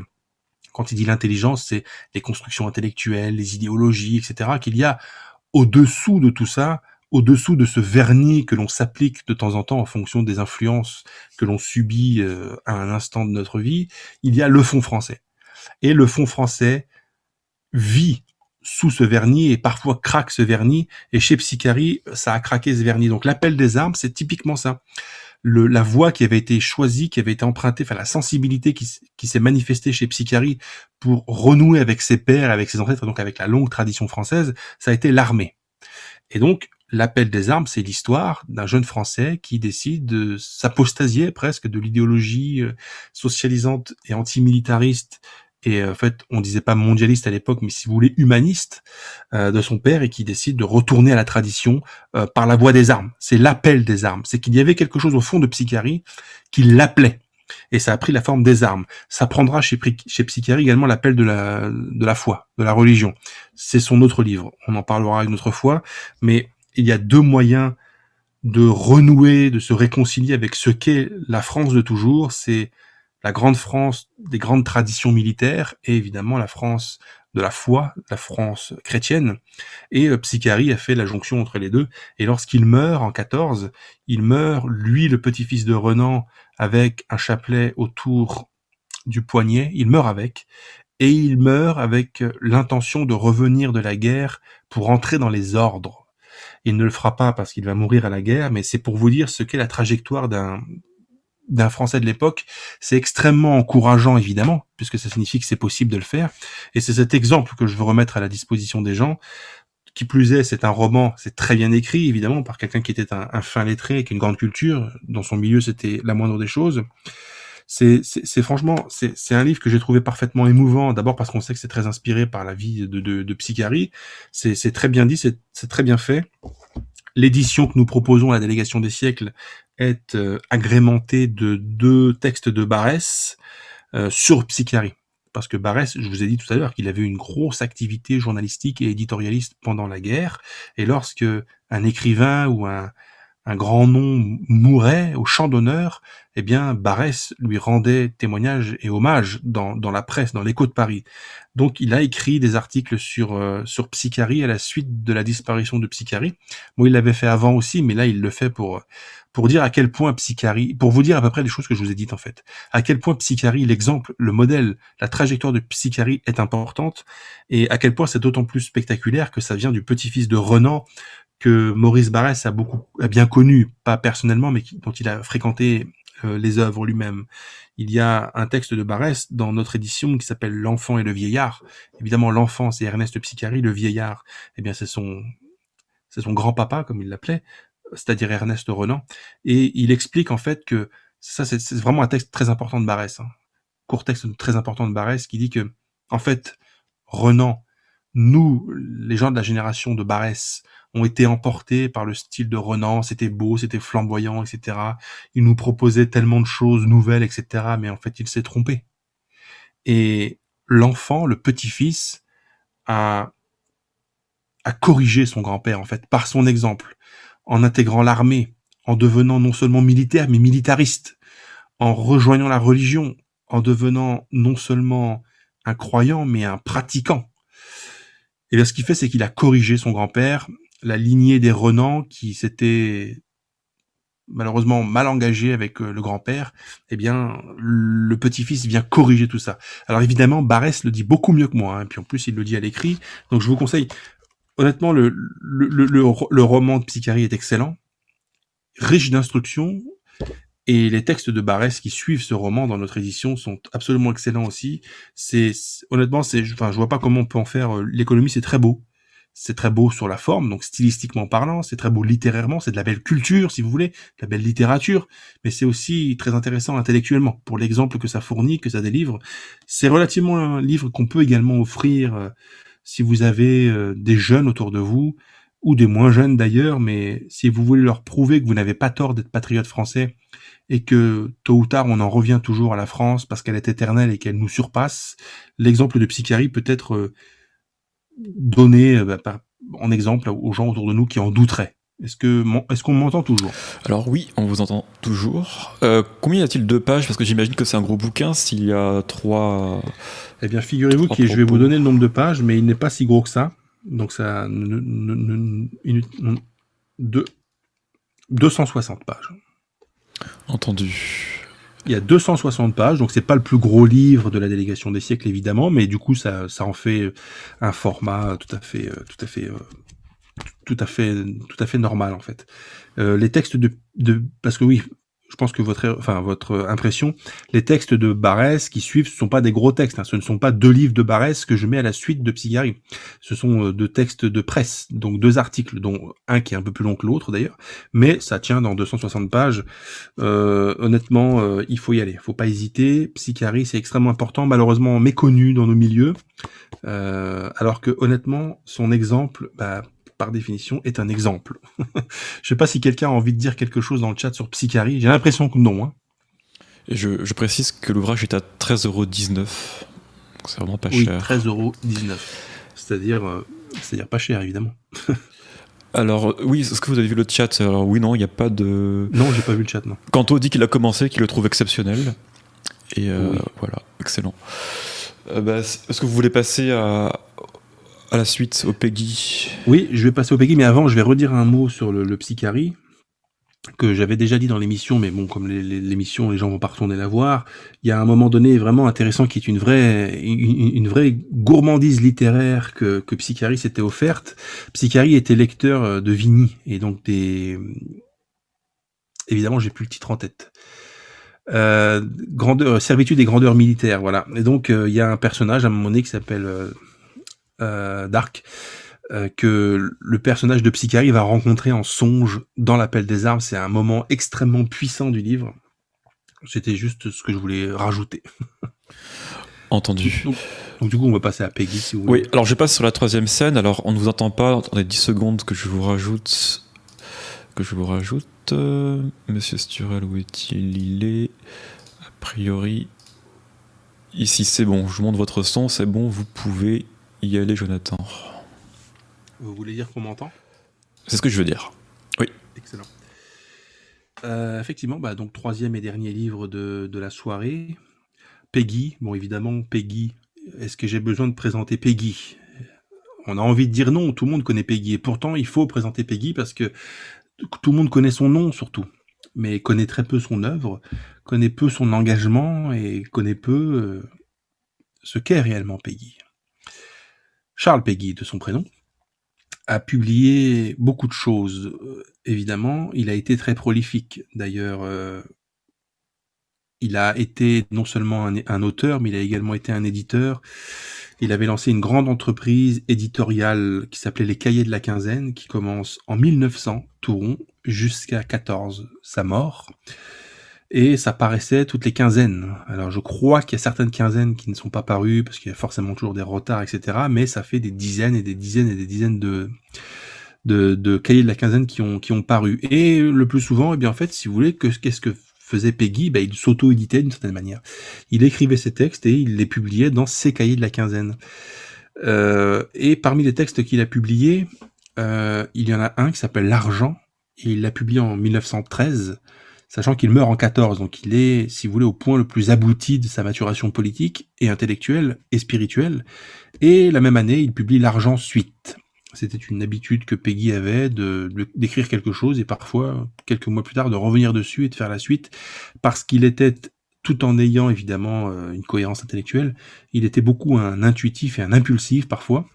quand il dit l'intelligence, c'est les constructions intellectuelles, les idéologies, etc., qu'il y a au-dessous de tout ça, au-dessous de ce vernis que l'on s'applique de temps en temps en fonction des influences que l'on subit à un instant de notre vie, il y a le fond français. Et le fond français vit sous ce vernis et parfois craque ce vernis. Et chez Psichari, ça a craqué ce vernis. Donc l'appel des armes, c'est typiquement ça. La voie qui avait été choisie, qui avait été empruntée, enfin la sensibilité qui s'est manifestée chez Psichari pour renouer avec ses pères, avec ses ancêtres, donc avec la longue tradition française, ça a été l'armée. Et donc, l'appel des armes, c'est l'histoire d'un jeune Français qui décide de s'apostasier presque de l'idéologie socialisante et antimilitariste, et en fait, on disait pas mondialiste à l'époque, mais si vous voulez, humaniste de son père, et qui décide de retourner à la tradition par la voie des armes. C'est l'appel des armes. C'est qu'il y avait quelque chose au fond de Psichari qui l'appelait. Et ça a pris la forme des armes. Ça prendra chez Psichari également l'appel de la foi, de la religion. C'est son autre livre. On en parlera une autre fois. Mais il y a deux moyens de renouer, de se réconcilier avec ce qu'est la France de toujours. C'est la grande France des grandes traditions militaires et évidemment la France de la foi, la France chrétienne. Et Psichari a fait la jonction entre les deux. Et lorsqu'il meurt en 14, il meurt, lui, le petit-fils de Renan, avec un chapelet autour du poignet. Il meurt avec. Et il meurt avec l'intention de revenir de la guerre pour entrer dans les ordres. Il ne le fera pas parce qu'il va mourir à la guerre, mais c'est pour vous dire ce qu'est la trajectoire d'un Français de l'époque. C'est extrêmement encourageant, évidemment, puisque ça signifie que c'est possible de le faire. Et c'est cet exemple que je veux remettre à la disposition des gens. Qui plus est, c'est un roman, c'est très bien écrit, évidemment, par quelqu'un qui était un fin lettré, avec une grande culture. Dans son milieu, c'était la moindre des choses. C'est franchement, c'est un livre que j'ai trouvé parfaitement émouvant. D'abord parce qu'on sait que c'est très inspiré par la vie de Psichari. C'est très bien dit, c'est très bien fait. L'édition que nous proposons à la Délégation des Siècles est agrémentée de deux textes de Barrès sur Psichari. Parce que Barrès, je vous ai dit tout à l'heure qu'il avait une grosse activité journalistique et éditorialiste pendant la guerre. Et lorsque un écrivain ou un grand nom mourait au champ d'honneur, eh bien Barrès lui rendait témoignage et hommage dans la presse, dans l'Écho de Paris. Donc il a écrit des articles sur Psichari à la suite de la disparition de Psichari. Bon, il l'avait fait avant aussi, mais là il le fait pour dire à quel point Psichari, pour vous dire à peu près les choses que je vous ai dites en fait, à quel point Psichari, l'exemple, le modèle, la trajectoire de Psichari est importante, et à quel point c'est d'autant plus spectaculaire que ça vient du petit-fils de Renan, que Maurice Barrès a bien connu, pas personnellement, mais dont il a fréquenté les œuvres lui-même. Il y a un texte de Barrès dans notre édition qui s'appelle L'Enfant et le Vieillard. Évidemment, l'enfant, c'est Ernest Psichari, le vieillard, eh bien, c'est son grand-papa, comme il l'appelait, c'est-à-dire Ernest Renan. Et il explique, en fait, que ça, c'est vraiment un texte très important de Barrès, hein. Court texte très important de Barrès qui dit que, en fait, Renan, nous, les gens de la génération de Barrès, ont été emportés par le style de Renan, c'était beau, c'était flamboyant, etc. Il nous proposait tellement de choses nouvelles, etc. Mais en fait, il s'est trompé. Et l'enfant, le petit-fils, a corrigé son grand-père, en fait, par son exemple, en intégrant l'armée, en devenant non seulement militaire, mais militariste, en rejoignant la religion, en devenant non seulement un croyant, mais un pratiquant. Et bien, ce qu'il fait, c'est qu'il a corrigé son grand-père, la lignée des Renan, qui s'était malheureusement mal engagée avec le grand-père. Eh bien, le petit-fils vient corriger tout ça. Alors évidemment, Barrès le dit beaucoup mieux que moi, hein, et puis en plus, il le dit à l'écrit. Donc je vous conseille, honnêtement, le roman de Psichari est excellent. riche d'instructions, et les textes de Barrès qui suivent ce roman dans notre édition sont absolument excellents aussi. Honnêtement, je vois pas comment on peut en faire l'économie. C'est très beau. C'est très beau sur la forme, donc stylistiquement parlant, c'est très beau littérairement, c'est de la belle culture, si vous voulez, de la belle littérature, mais c'est aussi très intéressant intellectuellement, pour l'exemple que ça fournit, que ça délivre. C'est relativement un livre qu'on peut également offrir si vous avez des jeunes autour de vous, ou des moins jeunes d'ailleurs, mais si vous voulez leur prouver que vous n'avez pas tort d'être patriote français, et que tôt ou tard on en revient toujours à la France, parce qu'elle est éternelle et qu'elle nous surpasse, l'exemple de Psichari peut être... donner en exemple aux gens autour de nous qui en douteraient. Est-ce qu'on m'entend toujours ? Alors oui, on vous entend toujours. Combien y a-t-il de pages ? Parce que j'imagine que c'est un gros bouquin s'il y a trois... Eh bien, figurez-vous que je vais vous donner le nombre de pages, mais il n'est pas si gros que ça. Donc ça... 260 pages. Entendu. Il y a 260 pages, donc c'est pas le plus gros livre de la Délégation des siècles évidemment, mais du coup ça en fait un format tout à fait normal en fait. Les textes de parce que oui, je pense que votre impression, les textes de Barrès qui suivent, ce sont pas des gros textes, hein, ce ne sont pas deux livres de Barrès que je mets à la suite de Psichari. Ce sont deux textes de presse, donc deux articles, dont un qui est un peu plus long que l'autre d'ailleurs, mais ça tient dans 260 pages. Honnêtement, il faut y aller, faut pas hésiter. Psichari, c'est extrêmement important, malheureusement méconnu dans nos milieux, alors que honnêtement, son exemple, par définition, est un exemple. Je sais pas si quelqu'un a envie de dire quelque chose dans le chat sur Psichari. J'ai l'impression que non. Hein. Et je précise que l'ouvrage est à 13,19€. Donc c'est vraiment pas cher. 13,19€. C'est-à-dire pas cher, évidemment. Alors, oui, est-ce que vous avez vu le chat ? Alors oui, non, il n'y a pas de... Non, j'ai pas vu le chat, non. Quentin dit qu'il a commencé, qu'il le trouve exceptionnel. Et oui. Voilà, excellent. Est-ce que vous voulez passer à la suite, au Péguy? Oui, je vais passer au Péguy, mais avant, je vais redire un mot sur le Psichari, que j'avais déjà dit dans l'émission, mais bon, comme l'émission, les gens vont pas retourner la voir. Il y a un moment donné vraiment intéressant qui est une vraie gourmandise littéraire que Psichari s'était offerte. Psichari était lecteur de Vigny, et donc évidemment, j'ai plus le titre en tête. Servitude et Grandeur Militaires, voilà. Et donc, il y a un personnage à un moment donné qui s'appelle... D'Arc, que le personnage de Psichari va rencontrer en songe dans l'Appel des Armes. C'est un moment extrêmement puissant du livre. C'était juste ce que je voulais rajouter. Entendu. Donc du coup, on va passer à Péguy, si vous voulez. Oui, alors je passe sur la troisième scène. Alors, on ne vous entend pas. Attendez 10 secondes que je vous rajoute. Monsieur Sturel, où est-il ? Il est, a priori, ici. C'est bon, je monte votre son. C'est bon, vous pouvez... y aller, Jonathan. Vous voulez dire qu'on m'entend ? C'est ce que je veux dire. Oui. Excellent. Effectivement, donc troisième et dernier livre de la soirée. Péguy. Bon, évidemment, Péguy. Est-ce que j'ai besoin de présenter Péguy ? On a envie de dire non, tout le monde connaît Péguy. Et pourtant, il faut présenter Péguy parce que tout le monde connaît son nom, surtout. Mais connaît très peu son œuvre, connaît peu son engagement et connaît peu ce qu'est réellement Péguy. Charles Péguy, de son prénom, a publié beaucoup de choses. Évidemment, il a été très prolifique. D'ailleurs, il a été non seulement un auteur, mais il a également été un éditeur. Il avait lancé une grande entreprise éditoriale qui s'appelait Les Cahiers de la Quinzaine, qui commence en 1900, tout rond, jusqu'à 14, sa mort. Et ça paraissait toutes les quinzaines. Alors je crois qu'il y a certaines quinzaines qui ne sont pas parues, parce qu'il y a forcément toujours des retards, etc. Mais ça fait des dizaines et des dizaines et des dizaines de cahiers de la quinzaine qui ont paru. Et le plus souvent, eh bien en fait, si vous voulez, qu'est-ce que faisait Péguy ? Il s'auto-éditait d'une certaine manière. Il écrivait ses textes et il les publiait dans ses cahiers de la quinzaine. Et parmi les textes qu'il a publiés, il y en a un qui s'appelle L'Argent, et il l'a publié en 1913, sachant qu'il meurt en 14, donc il est, si vous voulez, au point le plus abouti de sa maturation politique et intellectuelle et spirituelle. Et la même année, il publie L'Argent Suite. C'était une habitude que Péguy avait d'écrire quelque chose et parfois, quelques mois plus tard, de revenir dessus et de faire la suite, parce qu'il était, tout en ayant évidemment une cohérence intellectuelle, il était beaucoup un intuitif et un impulsif parfois.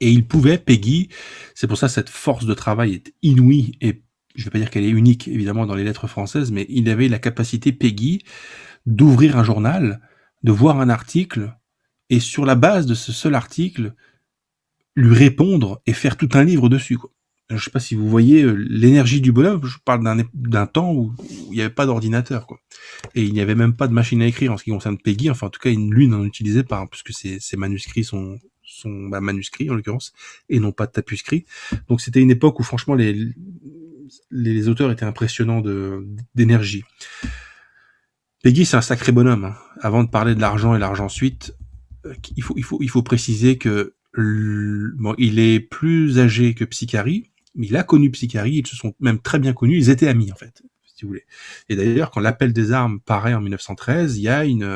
Et il pouvait, Péguy, c'est pour ça cette force de travail est inouïe et je ne vais pas dire qu'elle est unique évidemment dans les lettres françaises, mais il avait la capacité, Péguy, d'ouvrir un journal, de voir un article, et sur la base de ce seul article, lui répondre et faire tout un livre dessus, quoi. Je ne sais pas si vous voyez l'énergie du bonhomme, je parle d'un temps où il n'y avait pas d'ordinateur, quoi. Et il n'y avait même pas de machine à écrire en ce qui concerne Péguy, enfin en tout cas lui n'en utilisait pas, hein, puisque ses manuscrits sont manuscrits en l'occurrence, et non pas tapuscrits. Donc c'était une époque où franchement les auteurs étaient impressionnants d'énergie. Péguy, c'est un sacré bonhomme, hein. Avant de parler de l'argent et l'argent suite, il faut préciser que bon, il est plus âgé que Psichari, mais il a connu Psichari, ils se sont même très bien connus, ils étaient amis en fait, si vous voulez. Et d'ailleurs, quand L'Appel des Armes paraît en 1913, il y a une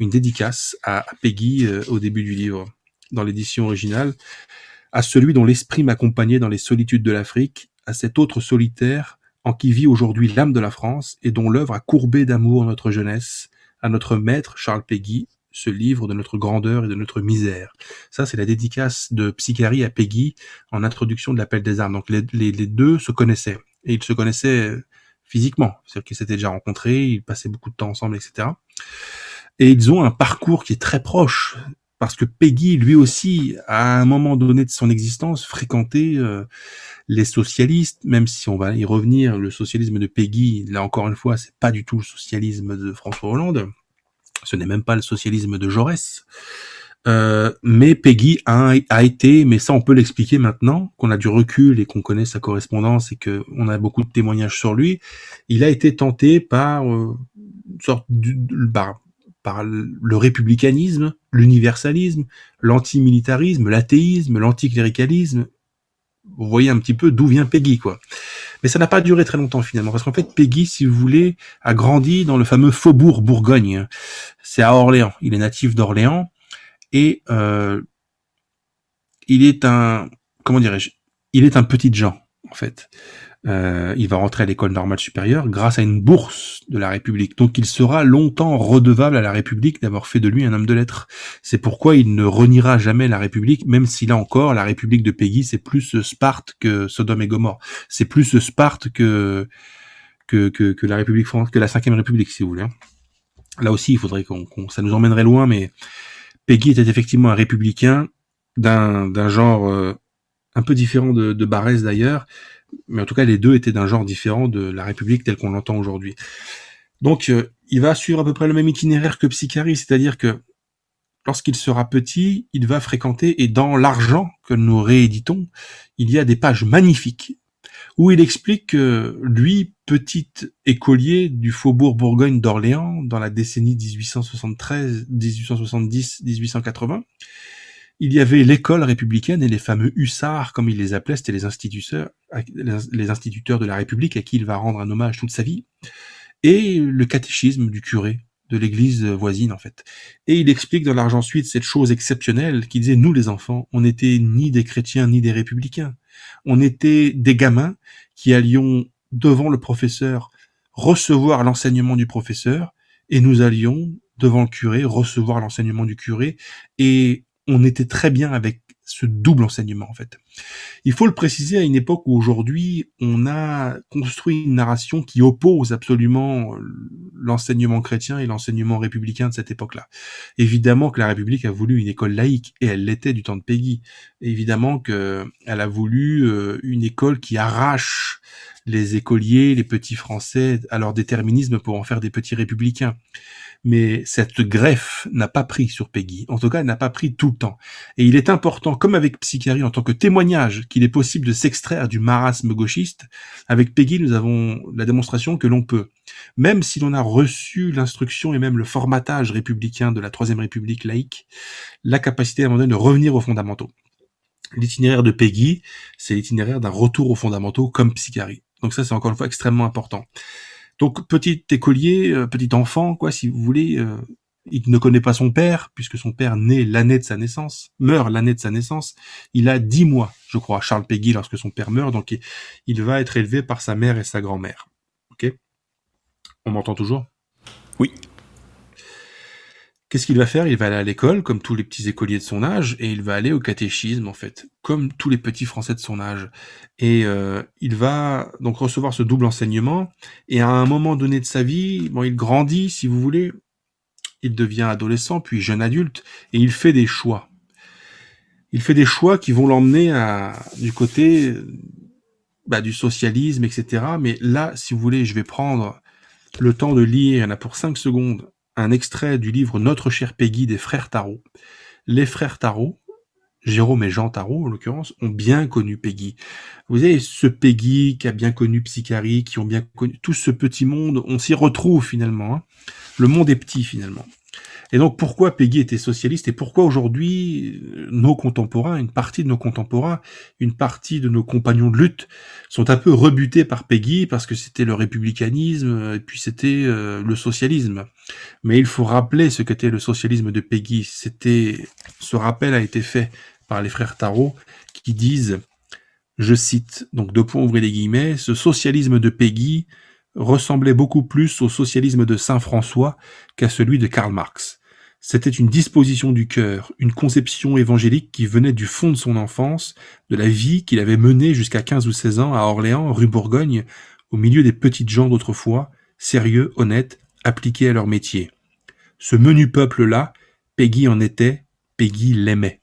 dédicace à Péguy au début du livre, dans l'édition originale, à celui dont l'esprit m'accompagnait dans les solitudes de l'Afrique, à cet autre solitaire en qui vit aujourd'hui l'âme de la France et dont l'œuvre a courbé d'amour notre jeunesse, à notre maître Charles Péguy, ce livre de notre grandeur et de notre misère. Ça, c'est la dédicace de Psichari à Péguy en introduction de l'Appel des Armes. Donc les deux se connaissaient, et ils se connaissaient physiquement, c'est-à-dire qu'ils s'étaient déjà rencontrés, ils passaient beaucoup de temps ensemble, etc. Et ils ont un parcours qui est très proche, parce que Péguy, lui aussi, à un moment donné de son existence, fréquentait les socialistes, même si on va y revenir, le socialisme de Péguy, là encore une fois, c'est pas du tout le socialisme de François Hollande, ce n'est même pas le socialisme de Jaurès, mais Péguy a été, mais ça on peut l'expliquer maintenant, qu'on a du recul et qu'on connaît sa correspondance et qu'on a beaucoup de témoignages sur lui, il a été tenté par une sorte par le républicanisme, l'universalisme, l'antimilitarisme, l'athéisme, l'anticléricalisme. Vous voyez un petit peu d'où vient Péguy, quoi. Mais ça n'a pas duré très longtemps, finalement, parce qu'en fait, Péguy, si vous voulez, a grandi dans le fameux Faubourg Bourgogne. C'est à Orléans. Il est natif d'Orléans, et il est un... Comment dirais-je ? Il est un petit Jean, en fait. Il va rentrer à l'École Normale Supérieure grâce à une bourse de la République. Donc il sera longtemps redevable à la République d'avoir fait de lui un homme de lettres. C'est pourquoi il ne reniera jamais la République, même si là encore, la République de Péguy, c'est plus Sparte que Sodome et Gomorrhe. C'est plus Sparte que la République française, que la Cinquième République, si vous voulez. Là aussi, il faudrait qu'on ça nous emmènerait loin, mais Péguy était effectivement un républicain d'un genre un peu différent de Barrès d'ailleurs, mais en tout cas les deux étaient d'un genre différent de la République telle qu'on l'entend aujourd'hui. Donc il va suivre à peu près le même itinéraire que Psichari, c'est-à-dire que lorsqu'il sera petit, il va fréquenter, et dans L'Argent que nous rééditons, il y a des pages magnifiques où il explique que lui, petit écolier du Faubourg Bourgogne d'Orléans, dans la décennie 1873, 1870, 1880, il y avait l'école républicaine et les fameux hussards, comme il les appelait, c'était les instituteurs de la République à qui il va rendre un hommage toute sa vie, et le catéchisme du curé de l'église voisine, en fait. Et il explique dans l'Argent Suite cette chose exceptionnelle qui disait, nous les enfants, on n'était ni des chrétiens ni des républicains. On était des gamins qui allions devant le professeur recevoir l'enseignement du professeur, et nous allions devant le curé recevoir l'enseignement du curé, et on était très bien avec ce double enseignement, en fait. Il faut le préciser à une époque où aujourd'hui, on a construit une narration qui oppose absolument l'enseignement chrétien et l'enseignement républicain de cette époque-là. Évidemment que la République a voulu une école laïque, et elle l'était du temps de Péguy. Évidemment qu'elle a voulu une école qui arrache les écoliers, les petits Français, à leur déterminisme pour en faire des petits républicains. Mais cette greffe n'a pas pris sur Péguy, en tout cas elle n'a pas pris tout le temps. Et il est important, comme avec Psichari, en tant que témoignage, qu'il est possible de s'extraire du marasme gauchiste. Avec Péguy, nous avons la démonstration que l'on peut. Même si l'on a reçu l'instruction et même le formatage républicain de la Troisième République laïque, la capacité à un moment donné de revenir aux fondamentaux. L'itinéraire de Péguy, c'est l'itinéraire d'un retour aux fondamentaux comme Psichari. Donc ça, c'est encore une fois extrêmement important. Donc, petit écolier, petit enfant, quoi, si vous voulez, il ne connaît pas son père, puisque son père naît l'année de sa naissance, meurt l'année de sa naissance. Il a 10 mois, je crois, Charles Péguy, lorsque son père meurt, donc il va être élevé par sa mère et sa grand-mère. Ok ? On m'entend toujours ? Oui. Qu'est-ce qu'il va faire? Il va aller à l'école, comme tous les petits écoliers de son âge, et il va aller au catéchisme, en fait, comme tous les petits Français de son âge. Et il va donc recevoir ce double enseignement, et à un moment donné de sa vie, bon, il grandit, si vous voulez, il devient adolescent, puis jeune adulte, et il fait des choix. Il fait des choix qui vont l'emmener du côté du socialisme, etc. Mais là, si vous voulez, je vais prendre le temps de lire, il y en a pour 5 secondes, un extrait du livre Notre Cher Péguy des frères Tharaud. Les frères Tharaud, Jérôme et Jean Tharaud en l'occurrence, ont bien connu Péguy. Vous savez, ce Péguy qui a bien connu Psichari, qui ont bien connu tout ce petit monde, on s'y retrouve finalement. Le monde est petit finalement. Et donc pourquoi Péguy était socialiste et pourquoi aujourd'hui nos contemporains, une partie de nos contemporains, une partie de nos compagnons de lutte sont un peu rebutés par Péguy parce que c'était le républicanisme et puis c'était le socialisme. Mais il faut rappeler ce qu'était le socialisme de Péguy. Ce rappel a été fait par les frères Tharaud qui disent, je cite, donc ouvrez les guillemets, ce socialisme de Péguy ressemblait beaucoup plus au socialisme de Saint-François qu'à celui de Karl Marx. C'était une disposition du cœur, une conception évangélique qui venait du fond de son enfance, de la vie qu'il avait menée jusqu'à 15 ou 16 ans à Orléans, rue Bourgogne, au milieu des petites gens d'autrefois, sérieux, honnêtes, appliqués à leur métier. Ce menu peuple-là, Péguy en était, Péguy l'aimait.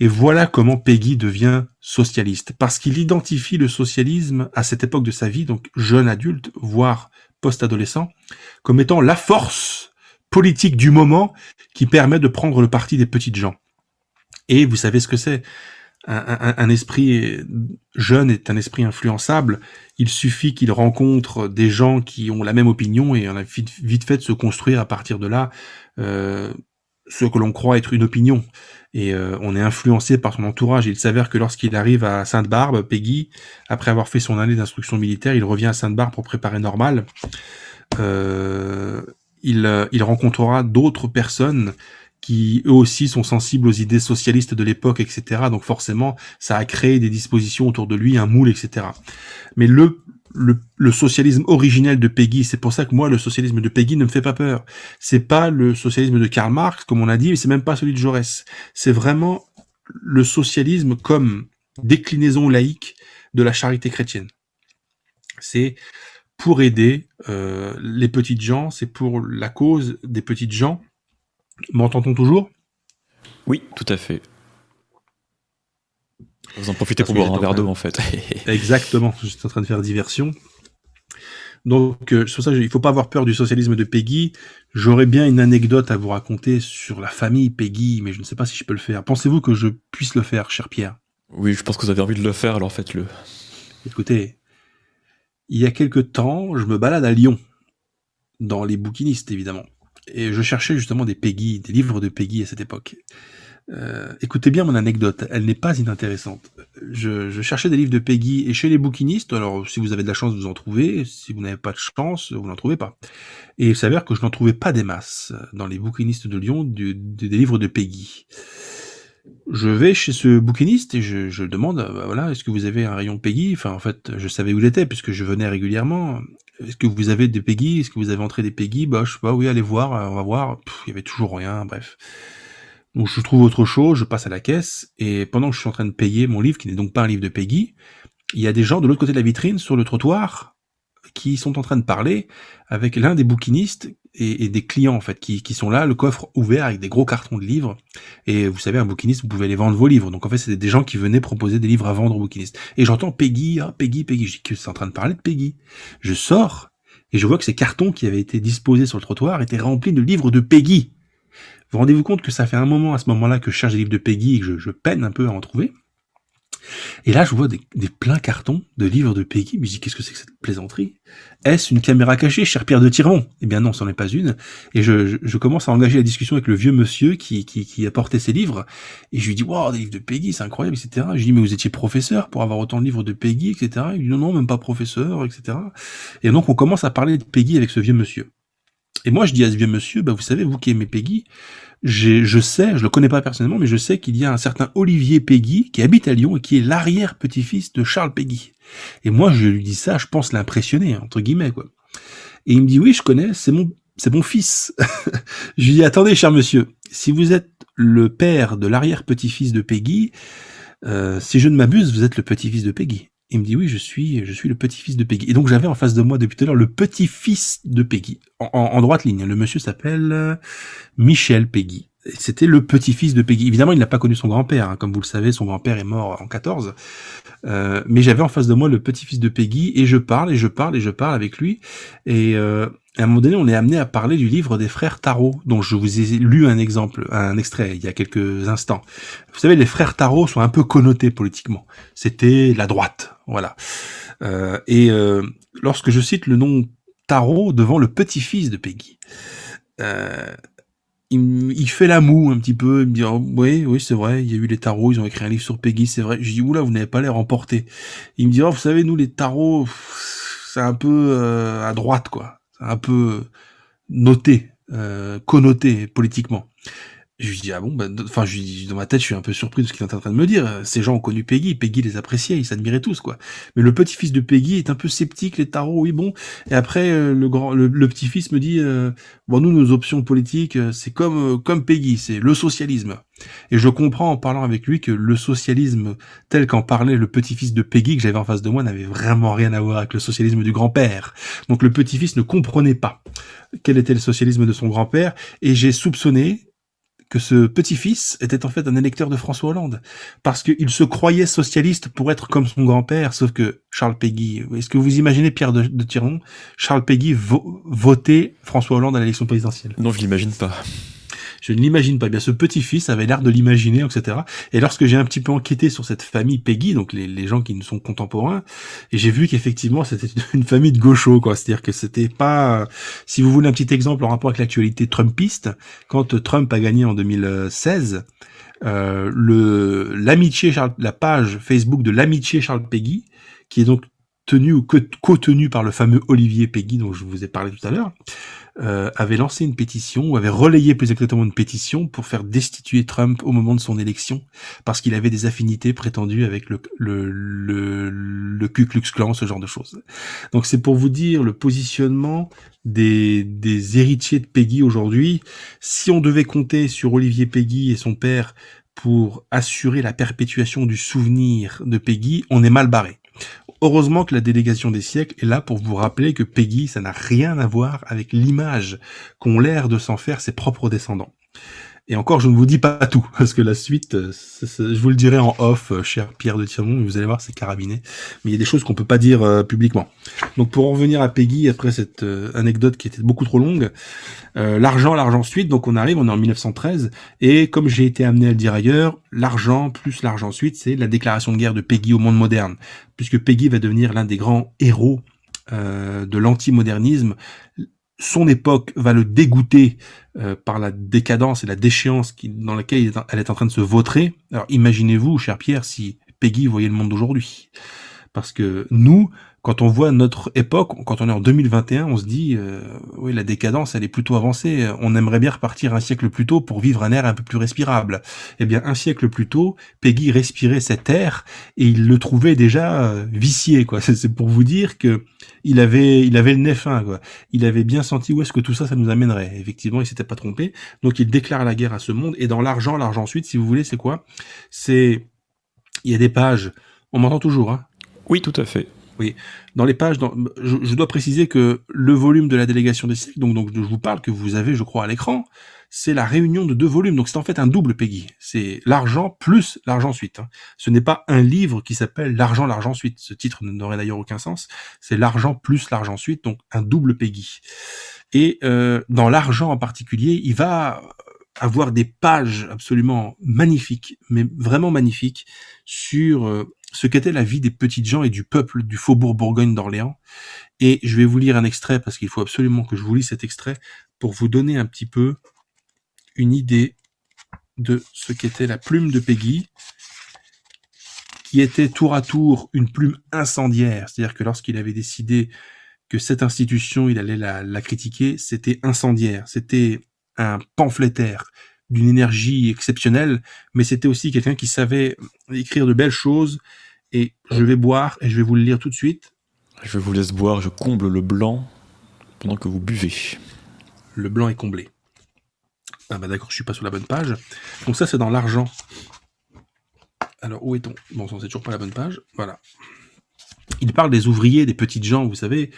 Et voilà comment Péguy devient socialiste, parce qu'il identifie le socialisme à cette époque de sa vie, donc jeune adulte, voire post-adolescent, comme étant la force politique du moment qui permet de prendre le parti des petites gens. Et vous savez ce que c'est, un esprit jeune est un esprit influençable, il suffit qu'il rencontre des gens qui ont la même opinion et on a vite fait de se construire à partir de là ce que l'on croit être une opinion. Et on est influencé par son entourage. Il s'avère que lorsqu'il arrive à Sainte-Barbe, Péguy, après avoir fait son année d'instruction militaire, il revient à Sainte-Barbe pour préparer Normale. Il rencontrera d'autres personnes qui, eux aussi, sont sensibles aux idées socialistes de l'époque, etc. Donc forcément, ça a créé des dispositions autour de lui, un moule, etc. Mais le socialisme originel de Péguy, c'est pour ça que moi, le socialisme de Péguy ne me fait pas peur. C'est pas le socialisme de Karl Marx, comme on a dit, mais c'est même pas celui de Jaurès. C'est vraiment le socialisme comme déclinaison laïque de la charité chrétienne. C'est pour aider les petites gens, c'est pour la cause des petites gens. M'entend-on toujours? Oui, tout à fait. Vous en profitez pour boire un verre d'eau, en fait. Exactement, je suis en train de faire diversion. Donc, sur ça, il ne faut pas avoir peur du socialisme de Péguy. J'aurais bien une anecdote à vous raconter sur la famille Péguy, mais je ne sais pas si je peux le faire. Pensez-vous que je puisse le faire, cher Pierre? Oui, je pense que vous avez envie de le faire, alors faites-le. Écoutez, il y a quelque temps, je me balade à Lyon, dans les bouquinistes, évidemment. Et je cherchais justement des Péguy, des livres de Péguy à cette époque. Écoutez bien mon anecdote, elle n'est pas inintéressante. Je cherchais des livres de Péguy et chez les bouquinistes, alors si vous avez de la chance vous en trouvez, si vous n'avez pas de chance vous n'en trouvez pas. Et il s'avère que je n'en trouvais pas des masses dans les bouquinistes de Lyon des livres de Péguy. Je vais chez ce bouquiniste et je demande, voilà, est-ce que vous avez un rayon Péguy? Enfin, en fait, je savais où il était puisque je venais régulièrement. Est-ce que vous avez des Péguy? Est-ce que vous avez entré des Péguy? Je sais pas, oui, allez voir, on va voir. Il y avait toujours rien, bref. Donc je trouve autre chose, je passe à la caisse, et pendant que je suis en train de payer mon livre, qui n'est donc pas un livre de Péguy, il y a des gens de l'autre côté de la vitrine, sur le trottoir, qui sont en train de parler avec l'un des bouquinistes et des clients en fait, qui sont là, le coffre ouvert avec des gros cartons de livres, et vous savez, un bouquiniste, vous pouvez aller vendre vos livres, donc en fait c'était des gens qui venaient proposer des livres à vendre aux bouquinistes. Et j'entends Péguy, ah, Péguy, Péguy, je dis que c'est en train de parler de Péguy. Je sors, et je vois que ces cartons qui avaient été disposés sur le trottoir étaient remplis de livres de Péguy. Vous rendez-vous compte que ça fait un moment à ce moment-là que je cherche des livres de Péguy et que je peine un peu à en trouver. Et là, je vois des pleins cartons de livres de Péguy. Mais je dis, qu'est-ce que c'est que cette plaisanterie? Est-ce une caméra cachée, cher Pierre de Tiremont? Eh bien non, c'en est pas une. Et je commence à engager la discussion avec le vieux monsieur qui apportait ses livres. Et je lui dis, wow, des livres de Péguy, c'est incroyable, etc. Je lui dis, mais vous étiez professeur pour avoir autant de livres de Péguy, etc. Il me dit, non, non, même pas professeur, etc. Et donc, on commence à parler de Péguy avec ce vieux monsieur. Et moi, je dis à ce vieux monsieur, vous savez, vous qui aimez Péguy, je sais, je le connais pas personnellement, mais je sais qu'il y a un certain Olivier Péguy qui habite à Lyon et qui est l'arrière-petit-fils de Charles Péguy. Et moi, je lui dis ça, je pense l'impressionner, entre guillemets, quoi. Et il me dit, oui, je connais, c'est mon c'est mon fils. » Je lui dis « Attendez, cher monsieur, si vous êtes le père de l'arrière-petit-fils de Péguy, si je ne m'abuse, vous êtes le petit-fils de Péguy. » Il me dit « Oui, je suis le petit-fils de Péguy. » Et donc j'avais en face de moi depuis tout à l'heure le petit-fils de Péguy, en droite ligne. Le monsieur s'appelle Michel Péguy. C'était le petit-fils de Péguy. Évidemment, il n'a pas connu son grand-père, hein. Comme vous le savez, son grand-père est mort en 14. Mais j'avais en face de moi le petit-fils de Péguy, et je parle avec lui. Et à un moment donné, on est amené à parler du livre des frères Tharaud, dont je vous ai lu un extrait il y a quelques instants. Vous savez, les frères Tharaud sont un peu connotés politiquement. C'était la droite, voilà. Lorsque je cite le nom Tharaud devant le petit-fils de Péguy, il fait la moue un petit peu, il me dit oh, oui c'est vrai, il y a eu les Tharaud, ils ont écrit un livre sur Péguy, c'est vrai. Je dis oula, vous n'avez pas l'air emporté. Il me dit oh, vous savez, nous les Tharaud, c'est un peu à droite quoi, c'est un peu noté, connoté politiquement. Je lui dis ah bon, enfin dans ma tête je suis un peu surpris de ce qu'il est en train de me dire. Ces gens ont connu Péguy, Péguy les appréciait, ils s'admiraient tous quoi. Mais le petit-fils de Péguy est un peu sceptique, les Tharaud, oui bon. Et après le petit-fils me dit bon nous nos options politiques c'est comme Péguy, c'est le socialisme. Et je comprends en parlant avec lui que le socialisme tel qu'en parlait le petit-fils de Péguy que j'avais en face de moi n'avait vraiment rien à voir avec le socialisme du grand-père. Donc le petit-fils ne comprenait pas quel était le socialisme de son grand-père et j'ai soupçonné que ce petit-fils était en fait un électeur de François Hollande, parce qu'il se croyait socialiste pour être comme son grand-père, sauf que Charles Péguy, est-ce que vous imaginez Pierre de Tiremont, Charles Péguy voter François Hollande à l'élection présidentielle? Non, je l'imagine pas. Je ne l'imagine pas. Eh bien, ce petit-fils avait l'air de l'imaginer, etc. Et lorsque j'ai un petit peu enquêté sur cette famille Péguy, donc les gens qui nous sont contemporains, et j'ai vu qu'effectivement c'était une famille de gauchos, quoi. C'est-à-dire que c'était pas, si vous voulez un petit exemple en rapport avec l'actualité trumpiste, quand Trump a gagné en 2016, la page Facebook de l'amitié Charles Péguy, qui est donc tenu ou co-tenu par le fameux Olivier Péguy dont je vous ai parlé tout à l'heure, avait lancé une pétition, ou avait relayé plus exactement une pétition pour faire destituer Trump au moment de son élection, parce qu'il avait des affinités prétendues avec le Ku Klux Klan, ce genre de choses. Donc c'est pour vous dire le positionnement des héritiers de Péguy aujourd'hui. Si on devait compter sur Olivier Péguy et son père pour assurer la perpétuation du souvenir de Péguy, on est mal barré. Heureusement que la délégation des siècles est là pour vous rappeler que Péguy, ça n'a rien à voir avec l'image qu'ont l'air de s'en faire ses propres descendants. Et encore, je ne vous dis pas tout, parce que la suite, je vous le dirai en off, cher Pierre de Tiremont, vous allez voir, c'est carabiné. Mais il y a des choses qu'on peut pas dire publiquement. Donc pour en revenir à Péguy, après cette anecdote qui était beaucoup trop longue, l'argent suite, donc on est en 1913, et comme j'ai été amené à le dire ailleurs, l'argent plus l'argent suite, c'est la déclaration de guerre de Péguy au monde moderne, puisque Péguy va devenir l'un des grands héros de l'antimodernisme. Son époque va le dégoûter par la décadence et la déchéance dans laquelle elle est en train de se vautrer. Alors imaginez-vous, cher Pierre, si Péguy voyait le monde d'aujourd'hui. Parce que nous, quand on voit notre époque, quand on est en 2021, on se dit oui, la décadence, elle est plutôt avancée. On aimerait bien repartir un siècle plus tôt pour vivre un air un peu plus respirable. Eh bien, un siècle plus tôt, Péguy respirait cet air et il le trouvait déjà vicié, quoi. C'est pour vous dire que il avait le nez fin, quoi. Il avait bien senti où est-ce que tout ça nous amènerait. Effectivement, il s'était pas trompé. Donc, il déclare la guerre à ce monde. Et dans l'argent suite, si vous voulez, c'est quoi? Il y a des pages. On m'entend toujours, hein? Oui, tout à fait. Oui. Dans les pages, je dois préciser que le volume de la délégation des siècles, donc je vous parle, que vous avez, je crois, à l'écran, c'est la réunion de deux volumes. Donc c'est en fait un double Péguy. C'est l'argent plus l'argent suite. Hein. Ce n'est pas un livre qui s'appelle l'argent suite. Ce titre n'aurait d'ailleurs aucun sens. C'est l'argent plus l'argent suite, donc un double Péguy. Et dans l'argent en particulier, il va avoir des pages absolument magnifiques, mais vraiment magnifiques, sur ce qu'était la vie des petites gens et du peuple du Faubourg Bourgogne d'Orléans. Et je vais vous lire un extrait, parce qu'il faut absolument que je vous lise cet extrait, pour vous donner un petit peu une idée de ce qu'était la plume de Péguy, qui était tour à tour une plume incendiaire, c'est-à-dire que lorsqu'il avait décidé que cette institution, il allait la critiquer, c'était incendiaire, c'était un pamphlétaire d'une énergie exceptionnelle, mais c'était aussi quelqu'un qui savait écrire de belles choses. Et je vais boire, et je vais vous le lire tout de suite. Je vous laisse boire, je comble le blanc pendant que vous buvez. le blanc est comblé. Ah bah d'accord, je suis pas sur la bonne page. Donc ça, c'est dans l'argent. Alors, où est-on? Bon, c'est toujours pas la bonne page. Voilà. Il parle des ouvriers, des petites gens, vous savez,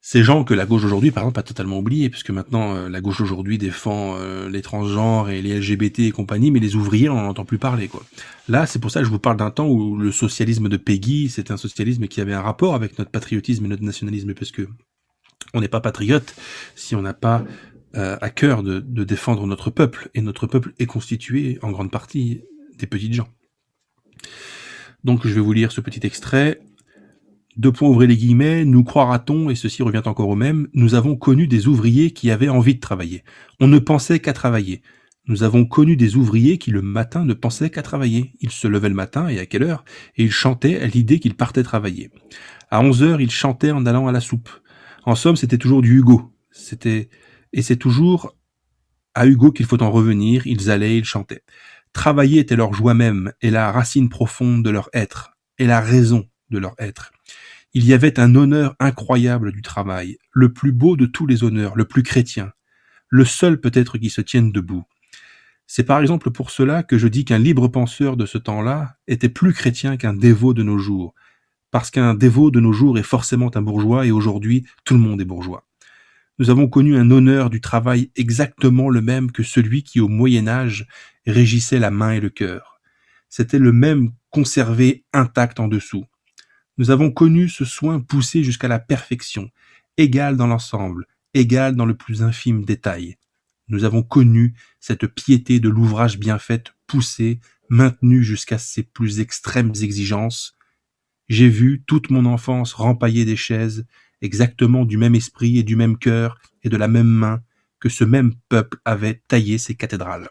ces gens que la gauche aujourd'hui, par exemple, a totalement oublié, puisque maintenant, la gauche aujourd'hui défend les transgenres et les LGBT et compagnie, mais les ouvriers, on n'en entend plus parler, quoi. Là, c'est pour ça que je vous parle d'un temps où le socialisme de Péguy, c'était un socialisme qui avait un rapport avec notre patriotisme et notre nationalisme, parce que on n'est pas patriote si on n'a pas à cœur de défendre notre peuple, et notre peuple est constitué, en grande partie, des petites gens. Donc, je vais vous lire ce petit extrait. Deux points, ouvrez les guillemets, nous croira-t-on, et ceci revient encore au même, nous avons connu des ouvriers qui avaient envie de travailler. On ne pensait qu'à travailler. Nous avons connu des ouvriers qui le matin ne pensaient qu'à travailler. Ils se levaient le matin, et à quelle heure? Et ils chantaient à l'idée qu'ils partaient travailler. À 11 h, ils chantaient en allant à la soupe. En somme, c'était toujours du Hugo. Et c'est toujours à Hugo qu'il faut en revenir. Ils allaient, ils chantaient. Travailler était leur joie même, et la racine profonde de leur être, et la raison de leur être. Il y avait un honneur incroyable du travail, le plus beau de tous les honneurs, le plus chrétien, le seul peut-être qui se tienne debout. C'est par exemple pour cela que je dis qu'un libre penseur de ce temps-là était plus chrétien qu'un dévot de nos jours, parce qu'un dévot de nos jours est forcément un bourgeois et aujourd'hui tout le monde est bourgeois. Nous avons connu un honneur du travail exactement le même que celui qui au Moyen-Âge régissait la main et le cœur. C'était le même conservé intact en dessous. Nous avons connu ce soin poussé jusqu'à la perfection, égal dans l'ensemble, égal dans le plus infime détail. Nous avons connu cette piété de l'ouvrage bien faite, poussée, maintenue jusqu'à ses plus extrêmes exigences. J'ai vu toute mon enfance rempailler des chaises, exactement du même esprit et du même cœur et de la même main que ce même peuple avait taillé ses cathédrales.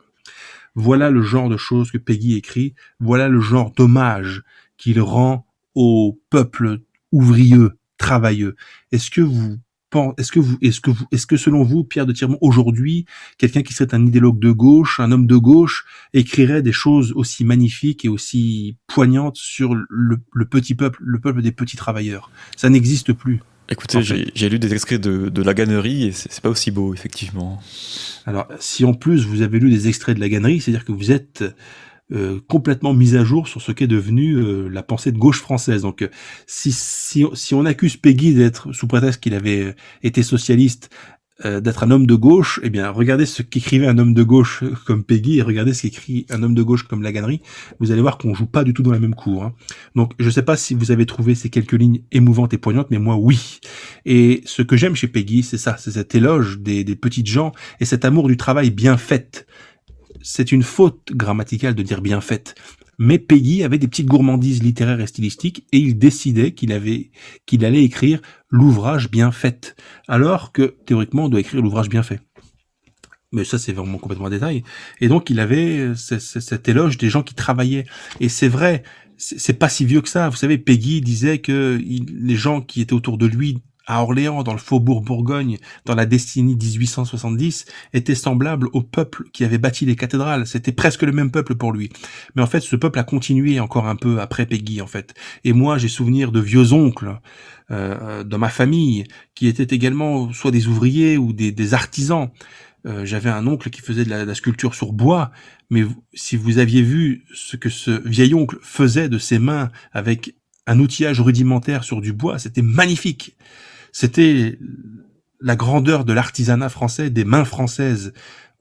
Voilà le genre de choses que Péguy écrit, voilà le genre d'hommage qu'il rend au peuple ouvrieux, travailleux. Est-ce que selon vous, Pierre de Tiremont, aujourd'hui, quelqu'un qui serait un idéologue de gauche, un homme de gauche, écrirait des choses aussi magnifiques et aussi poignantes sur le petit peuple, le peuple des petits travailleurs? Ça n'existe plus. Écoutez, j'ai lu des extraits de La Gannerie et c'est pas aussi beau, effectivement. Alors, si en plus vous avez lu des extraits de La Gannerie, c'est-à-dire que vous êtes complètement mise à jour sur ce qu'est devenue la pensée de gauche française. Donc si on accuse Péguy d'être, sous prétexte qu'il avait été socialiste, d'être un homme de gauche, eh bien regardez ce qu'écrivait un homme de gauche comme Péguy et regardez ce qu'écrit un homme de gauche comme La Gannerie. Vous allez voir qu'on joue pas du tout dans la même cour, hein. Donc je sais pas si vous avez trouvé ces quelques lignes émouvantes et poignantes, mais moi oui. Et ce que j'aime chez Péguy, c'est ça, c'est cet éloge des petites gens et cet amour du travail bien fait. C'est une faute grammaticale de dire bien faite. Mais Péguy avait des petites gourmandises littéraires et stylistiques et il décidait qu'il allait écrire l'ouvrage bien fait. Alors que, théoriquement, on doit écrire l'ouvrage bien fait. Mais ça, c'est vraiment complètement un détail. Et donc, il avait cet éloge des gens qui travaillaient. Et c'est vrai, c'est pas si vieux que ça. Vous savez, Péguy disait que les gens qui étaient autour de lui à Orléans, dans le Faubourg Bourgogne, dans la décennie 1870, était semblable au peuple qui avait bâti les cathédrales. C'était presque le même peuple pour lui. Mais en fait, ce peuple a continué encore un peu après Péguy, en fait. Et moi, j'ai souvenir de vieux oncles dans ma famille qui étaient également soit des ouvriers ou des artisans. J'avais un oncle qui faisait de la sculpture sur bois, mais si vous aviez vu ce que ce vieil oncle faisait de ses mains avec un outillage rudimentaire sur du bois, c'était magnifique. C'était la grandeur de l'artisanat français, des mains françaises,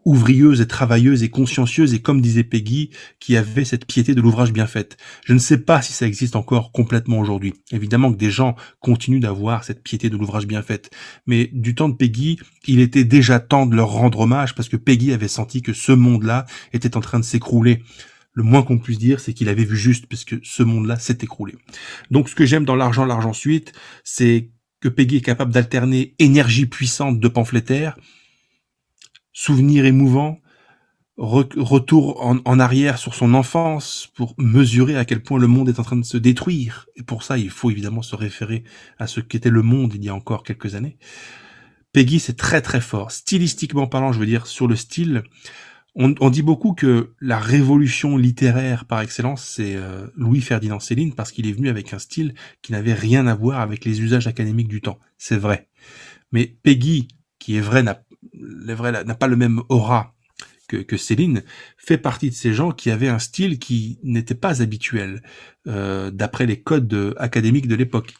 ouvrieuses et travailleuses et consciencieuses, et comme disait Péguy, qui avait cette piété de l'ouvrage bien faite. Je ne sais pas si ça existe encore complètement aujourd'hui. Évidemment que des gens continuent d'avoir cette piété de l'ouvrage bien faite. Mais du temps de Péguy, il était déjà temps de leur rendre hommage, parce que Péguy avait senti que ce monde-là était en train de s'écrouler. Le moins qu'on puisse dire, c'est qu'il avait vu juste, parce que ce monde-là s'est écroulé. Donc ce que j'aime dans L'Argent Suite, c'est que Péguy est capable d'alterner énergie puissante de pamphlétaire, souvenirs émouvants, retour en arrière sur son enfance pour mesurer à quel point le monde est en train de se détruire. Et pour ça, il faut évidemment se référer à ce qu'était le monde il y a encore quelques années. Péguy, c'est très très fort. Stylistiquement parlant, je veux dire, sur le style, on dit beaucoup que la révolution littéraire par excellence, c'est Louis-Ferdinand Céline, parce qu'il est venu avec un style qui n'avait rien à voir avec les usages académiques du temps. C'est vrai. Mais Péguy, qui est vrai, Lévrel n'a pas le même aura que Céline, fait partie de ces gens qui avaient un style qui n'était pas habituel, d'après les codes académiques de l'époque.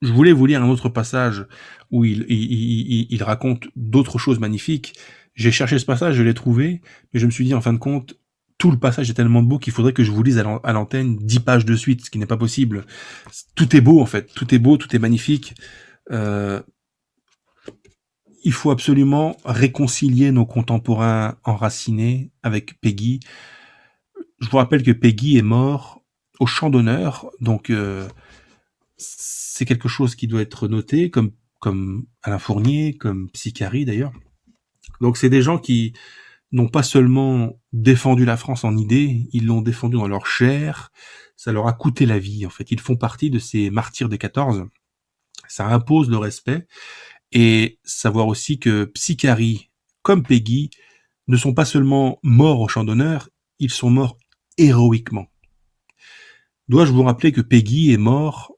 Je voulais vous lire un autre passage où il raconte d'autres choses magnifiques. J'ai cherché ce passage, je l'ai trouvé, mais je me suis dit, en fin de compte, tout le passage est tellement beau qu'il faudrait que je vous lise à l'antenne 10 pages de suite, ce qui n'est pas possible. Tout est beau, en fait. Tout est beau, tout est magnifique. Il faut absolument réconcilier nos contemporains enracinés avec Péguy. Je vous rappelle que Péguy est mort au Champ d'honneur, donc c'est quelque chose qui doit être noté, comme Alain Fournier, comme Psichari d'ailleurs. Donc c'est des gens qui n'ont pas seulement défendu la France en idée, ils l'ont défendu dans leur chair, ça leur a coûté la vie en fait. Ils font partie de ces martyrs des 14, ça impose le respect, et savoir aussi que Psichari, comme Péguy, ne sont pas seulement morts au Champ d'honneur, ils sont morts héroïquement. Dois-je vous rappeler que Péguy est mort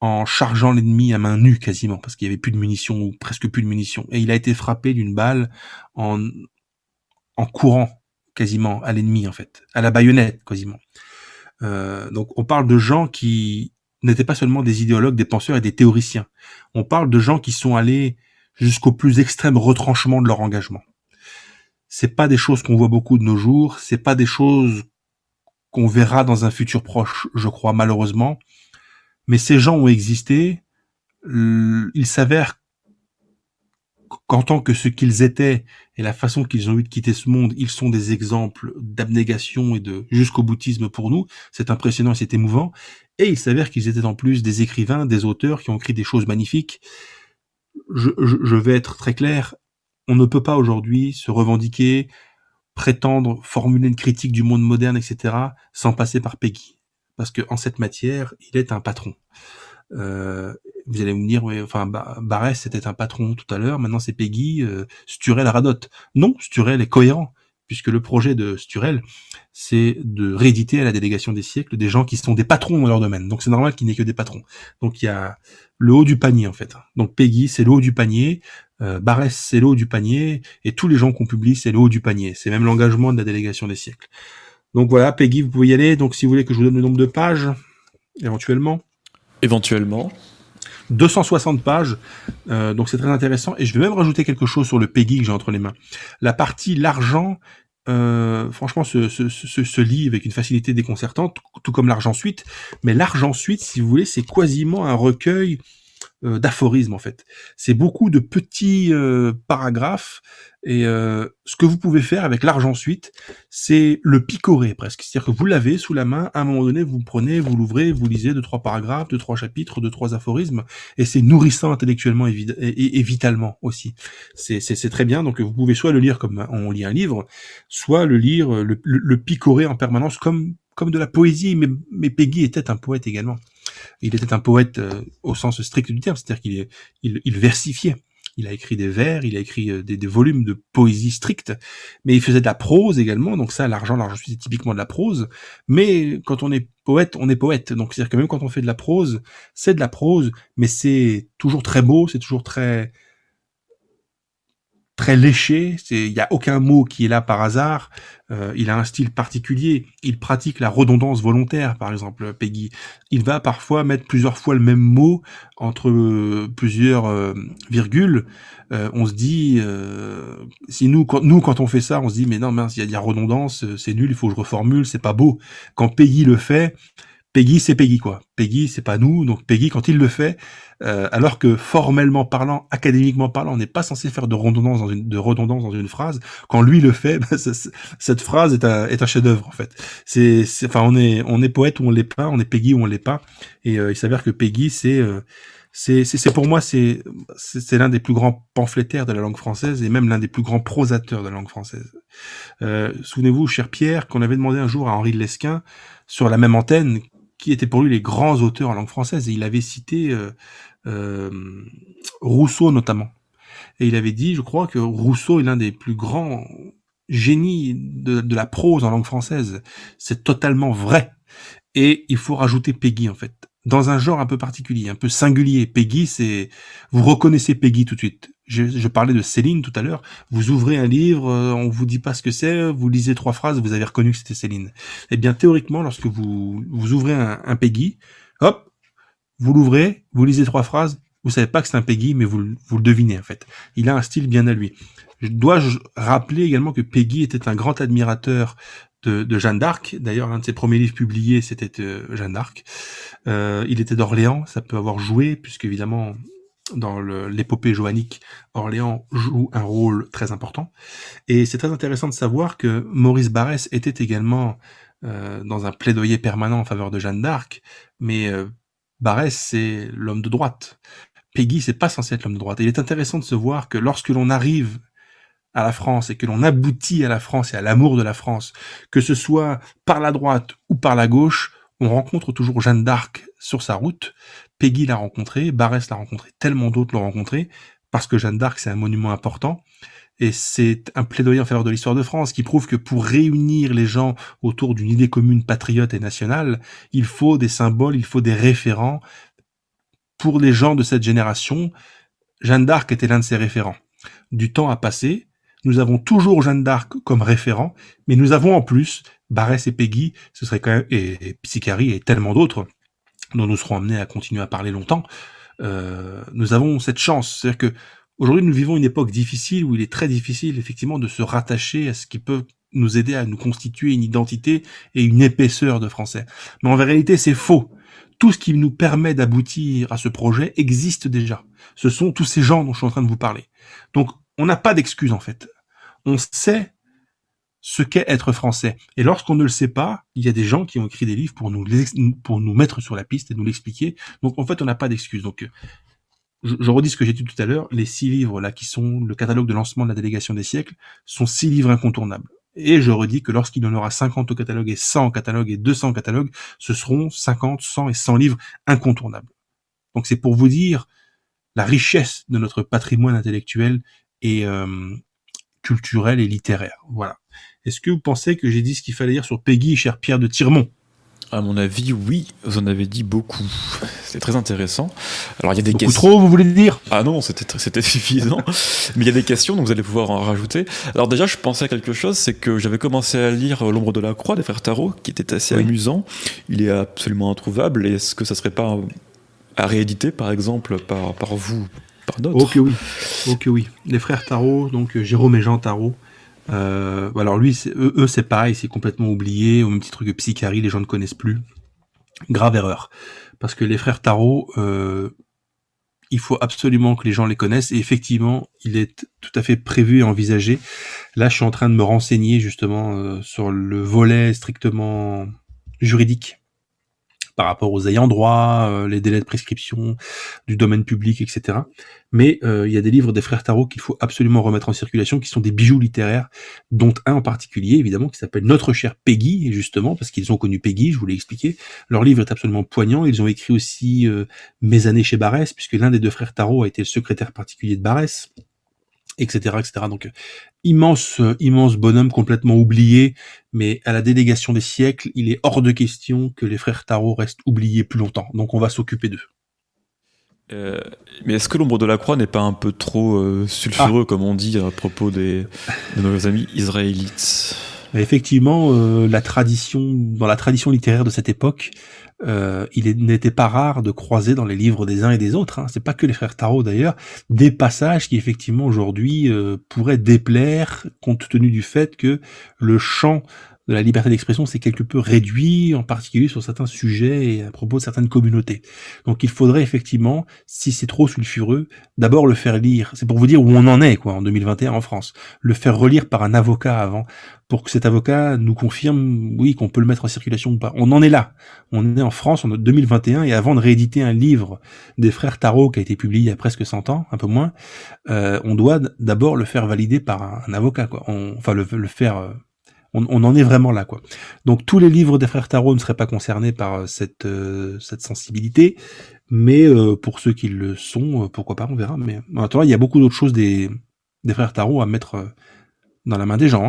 en chargeant l'ennemi à main nue quasiment, parce qu'il y avait plus de munitions, ou presque plus de munitions, et il a été frappé d'une balle en courant quasiment à l'ennemi en fait, à la baïonnette quasiment. Donc on parle de gens qui n'étaient pas seulement des idéologues, des penseurs et des théoriciens. On parle de gens qui sont allés jusqu'au plus extrême retranchement de leur engagement. C'est pas des choses qu'on voit beaucoup de nos jours, c'est pas des choses qu'on verra dans un futur proche, je crois, malheureusement. Mais ces gens ont existé, il s'avère qu'en tant que ce qu'ils étaient et la façon qu'ils ont eu de quitter ce monde, ils sont des exemples d'abnégation et de jusqu'au boutisme pour nous. C'est impressionnant et c'est émouvant. Et il s'avère qu'ils étaient en plus des écrivains, des auteurs qui ont écrit des choses magnifiques. Je vais être très clair, on ne peut pas aujourd'hui se revendiquer, prétendre, formuler une critique du monde moderne, etc., sans passer par Péguy. Parce que en cette matière, il est un patron. Vous allez me dire, oui, enfin, Barrès c'était un patron tout à l'heure, maintenant c'est Péguy, Sturel radote. Non, Sturel est cohérent, puisque le projet de Sturel, c'est de rééditer à la délégation des siècles des gens qui sont des patrons dans leur domaine. Donc c'est normal qu'il n'y ait que des patrons. Donc il y a le haut du panier en fait. Donc Péguy c'est le haut du panier, Barrès c'est le haut du panier, et tous les gens qu'on publie c'est le haut du panier. C'est même l'engagement de la délégation des siècles. Donc voilà, Péguy, vous pouvez y aller. Donc si vous voulez que je vous donne le nombre de pages, éventuellement. 260 pages, donc c'est très intéressant, et je vais même rajouter quelque chose sur le Péguy que j'ai entre les mains. La partie l'argent, franchement, se lit avec une facilité déconcertante, tout comme l'argent suite, mais l'argent suite, si vous voulez, c'est quasiment un recueil d'aphorismes, en fait. C'est beaucoup de petits paragraphes, et ce que vous pouvez faire avec l'argent suite, c'est le picorer presque, c'est-à-dire que vous l'avez sous la main, à un moment donné vous prenez, vous l'ouvrez, vous lisez 2-3 paragraphes, 2-3 chapitres, 2-3 aphorismes, et c'est nourrissant intellectuellement et vitalement aussi. C'est très bien, donc vous pouvez soit le lire comme on lit un livre, soit le lire, le picorer en permanence comme de la poésie, mais Péguy était un poète également. Il était un poète au sens strict du terme, c'est-à-dire qu'il versifiait. Il a écrit des vers, il a écrit des volumes de poésie stricte, mais il faisait de la prose également, donc ça, l'argent suite, c'est typiquement de la prose, mais quand on est poète, donc c'est-à-dire que même quand on fait de la prose, c'est de la prose, mais c'est toujours très beau, c'est toujours très très léché, il n'y a aucun mot qui est là par hasard, il a un style particulier, il pratique la redondance volontaire, par exemple, Péguy. Il va parfois mettre plusieurs fois le même mot entre plusieurs virgules, on se dit, si nous, quand on fait ça, on se dit, mais non, mince, il y a redondance, c'est nul, il faut que je reformule, c'est pas beau. Quand Péguy le fait, Péguy, c'est Péguy, quoi. Péguy, c'est pas nous, donc Péguy, quand il le fait, alors que formellement parlant, académiquement parlant, on n'est pas censé faire de redondance dans une phrase, quand lui le fait, ben, cette phrase est un chef-d'œuvre, en fait. Enfin, on est poète ou on l'est pas, on est Péguy ou on l'est pas, et il s'avère que Péguy, c'est pour moi, c'est l'un des plus grands pamphlétaires de la langue française, et même l'un des plus grands prosateurs de la langue française. Souvenez-vous, cher Pierre, qu'on avait demandé un jour à Henri de Lesquin, sur la même antenne, qui étaient pour lui les grands auteurs en langue française. Et il avait cité Rousseau notamment. Et il avait dit, je crois, que Rousseau est l'un des plus grands génies de la prose en langue française. C'est totalement vrai. Et il faut rajouter Péguy, en fait. Dans un genre un peu particulier, un peu singulier. Péguy, vous reconnaissez Péguy tout de suite. Je parlais de Céline tout à l'heure. Vous ouvrez un livre, on vous dit pas ce que c'est, vous lisez trois phrases, vous avez reconnu que c'était Céline. Eh bien, théoriquement, lorsque vous ouvrez un Péguy, hop, vous l'ouvrez, vous lisez trois phrases, vous savez pas que c'est un Péguy, mais vous le devinez en fait. Il a un style bien à lui. Dois-je rappeler également que Péguy était un grand admirateur de Jeanne d'Arc. D'ailleurs, l'un de ses premiers livres publiés, c'était Jeanne d'Arc. Il était d'Orléans, ça peut avoir joué, puisque évidemment, dans l'épopée joannique, Orléans joue un rôle très important. Et c'est très intéressant de savoir que Maurice Barrès était également dans un plaidoyer permanent en faveur de Jeanne d'Arc, mais Barrès, c'est l'homme de droite. Péguy, c'est pas censé être l'homme de droite. Et il est intéressant de se voir que lorsque l'on arrive à la France et que l'on aboutit à la France et à l'amour de la France, que ce soit par la droite ou par la gauche, on rencontre toujours Jeanne d'Arc sur sa route. Péguy l'a rencontrée, Barrès l'a rencontrée, tellement d'autres l'ont rencontrée, parce que Jeanne d'Arc, c'est un monument important, et c'est un plaidoyer en faveur de l'histoire de France qui prouve que pour réunir les gens autour d'une idée commune patriote et nationale, il faut des symboles, il faut des référents. Pour les gens de cette génération, Jeanne d'Arc était l'un de ces référents. Du temps a passé, nous avons toujours Jeanne d'Arc comme référent, mais nous avons en plus Barrès et Péguy, ce serait quand même, et Psichari et tellement d'autres, dont nous serons amenés à continuer à parler longtemps. Nous avons cette chance, c'est-à-dire que aujourd'hui nous vivons une époque difficile où il est très difficile effectivement de se rattacher à ce qui peut nous aider à nous constituer une identité et une épaisseur de français. Mais en réalité, c'est faux. Tout ce qui nous permet d'aboutir à ce projet existe déjà. Ce sont tous ces gens dont je suis en train de vous parler. Donc, on n'a pas d'excuse en fait. On sait ce qu'est être français. Et lorsqu'on ne le sait pas, il y a des gens qui ont écrit des livres pour nous mettre sur la piste et nous l'expliquer. Donc en fait, on n'a pas d'excuse. Donc je redis ce que j'ai dit tout à l'heure, les 6 livres là qui sont le catalogue de lancement de la Délégation des siècles sont 6 livres incontournables. Et je redis que lorsqu'il y en aura 50 au catalogue et 100 au catalogue et 200 au catalogue, ce seront 50, 100 et 100 livres incontournables. Donc c'est pour vous dire la richesse de notre patrimoine intellectuel et culturel et littéraire. Voilà. Est-ce que vous pensez que j'ai dit ce qu'il fallait dire sur Péguy, cher Pierre de Tiremont? À mon avis, oui. Vous en avez dit beaucoup. C'était très intéressant. Alors, il y a des beaucoup questions. Trop, vous voulez dire? Ah non, c'était suffisant. Mais il y a des questions, donc vous allez pouvoir en rajouter. Alors déjà, je pensais à quelque chose, c'est que j'avais commencé à lire L'Ombre de la Croix des frères Tharaud, qui était assez amusant. Il est absolument introuvable. Et est-ce que ça serait pas à rééditer, par exemple, par vous? Oh que oui. Les frères Tharaud, donc Jérôme et Jean Tharaud. Alors lui, eux c'est pareil, c'est complètement oublié, au même titre que Psichari, les gens ne connaissent plus. Grave erreur. Parce que les frères Tharaud, il faut absolument que les gens les connaissent, et effectivement, il est tout à fait prévu et envisagé. Là, je suis en train de me renseigner justement sur le volet strictement juridique, par rapport aux ayants droit, les délais de prescription du domaine public, etc. Mais il y a des livres des frères Tharaud qu'il faut absolument remettre en circulation, qui sont des bijoux littéraires, dont un en particulier, évidemment, qui s'appelle Notre Cher Péguy, et justement, parce qu'ils ont connu Péguy, je vous l'ai expliqué. Leur livre est absolument poignant. Ils ont écrit aussi Mes années chez Barrès, puisque l'un des deux frères Tharaud a été le secrétaire particulier de Barrès, etc., etc. Donc, immense bonhomme complètement oublié, mais à la Délégation des siècles, il est hors de question que les frères Tharaud restent oubliés plus longtemps. Donc, on va s'occuper d'eux. Mais est-ce que L'Ombre de la Croix n'est pas un peu trop sulfureux, comme on dit à propos de nos amis israélites? Effectivement, dans la tradition littéraire de cette époque, il n'était pas rare de croiser dans les livres des uns et des autres, hein, c'est pas que les frères Tharaud d'ailleurs, des passages qui effectivement aujourd'hui pourraient déplaire, compte tenu du fait que le champ de la liberté d'expression s'est quelque peu réduit, en particulier sur certains sujets et à propos de certaines communautés. Donc il faudrait effectivement, si c'est trop sulfureux, d'abord le faire lire, c'est pour vous dire où on en est quoi en 2021 en France, le faire relire par un avocat avant, pour que cet avocat nous confirme, oui, qu'on peut le mettre en circulation ou pas. On en est là, on est en France, en 2021, et avant de rééditer un livre des frères Tharaud qui a été publié il y a presque 100 ans, un peu moins, on doit d'abord le faire valider par un avocat, quoi. On en est vraiment là, quoi. Donc tous les livres des frères Tharaud ne seraient pas concernés par cette sensibilité, mais pour ceux qui le sont, pourquoi pas, on verra. Mais en attendant, il y a beaucoup d'autres choses des frères Tharaud à mettre dans la main des gens.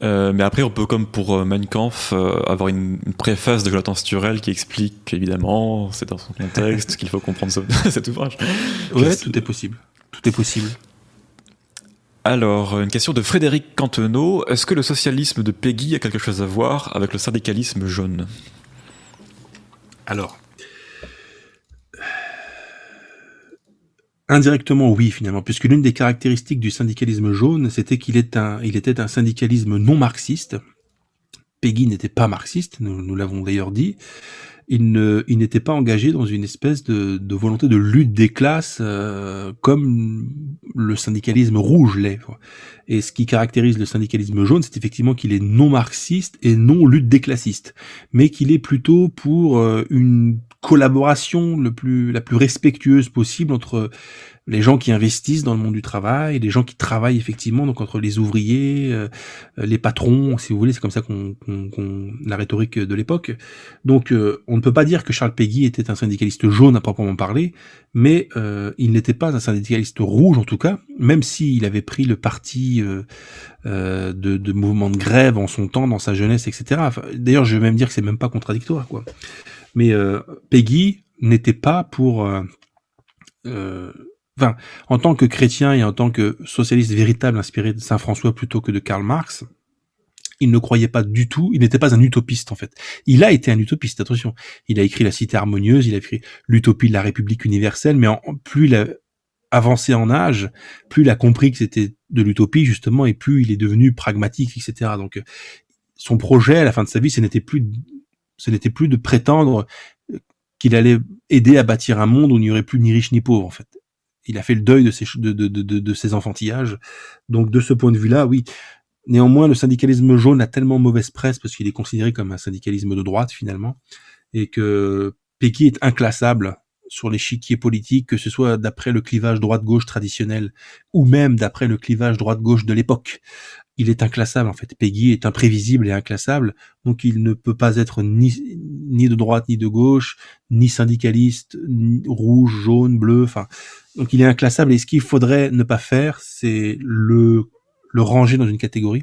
Hein. Mais après, on peut, comme pour Mein Kampf, avoir une préface de Jonathan Sturel qui explique qu'évidemment, c'est dans son contexte qu'il faut comprendre cet ouvrage. Ouais, tout est possible. Tout est possible. Alors, une question de Frédéric Canteneau. Est-ce que le socialisme de Péguy a quelque chose à voir avec le syndicalisme jaune ? Alors, indirectement, oui, finalement, puisque l'une des caractéristiques du syndicalisme jaune, c'était qu'il était un syndicalisme non marxiste. Péguy n'était pas marxiste, nous l'avons d'ailleurs dit. Il n'était pas engagé dans une espèce de volonté de lutte des classes comme le syndicalisme rouge l'est. Et ce qui caractérise le syndicalisme jaune, c'est effectivement qu'il est non marxiste et non lutte des classistes, mais qu'il est plutôt pour une collaboration la plus respectueuse possible entre les gens qui investissent dans le monde du travail, les gens qui travaillent effectivement, donc entre les ouvriers, les patrons, si vous voulez, c'est comme ça qu'on la rhétorique de l'époque. Donc on ne peut pas dire que Charles Péguy était un syndicaliste jaune à proprement parler, mais il n'était pas un syndicaliste rouge en tout cas, même s'il avait pris le parti de mouvements de grève en son temps, dans sa jeunesse, etc. Enfin, d'ailleurs, je vais même dire que c'est même pas contradictoire, quoi. Mais Péguy n'était pas pour... Enfin, en tant que chrétien et en tant que socialiste véritable inspiré de Saint François plutôt que de Karl Marx, il ne croyait pas du tout, il n'était pas un utopiste en fait. Il a été un utopiste, attention. Il a écrit La Cité harmonieuse, il a écrit L'utopie de la République universelle, mais plus il a avancé en âge, plus il a compris que c'était de l'utopie justement, et plus il est devenu pragmatique, etc. Donc son projet à la fin de sa vie, ce n'était plus de prétendre qu'il allait aider à bâtir un monde où il n'y aurait plus ni riches ni pauvres en fait. Il a fait le deuil de ses enfantillages. Donc, de ce point de vue-là, oui. Néanmoins, le syndicalisme jaune a tellement mauvaise presse parce qu'il est considéré comme un syndicalisme de droite, finalement, et que Péguy est inclassable sur l'échiquier politique, que ce soit d'après le clivage droite-gauche traditionnel ou même d'après le clivage droite-gauche de l'époque. Il est inclassable, en fait. Péguy est imprévisible et inclassable, donc il ne peut pas être ni de droite, ni de gauche, ni syndicaliste, ni rouge, jaune, bleu, enfin... Donc il est inclassable, et ce qu'il faudrait ne pas faire, c'est le ranger dans une catégorie.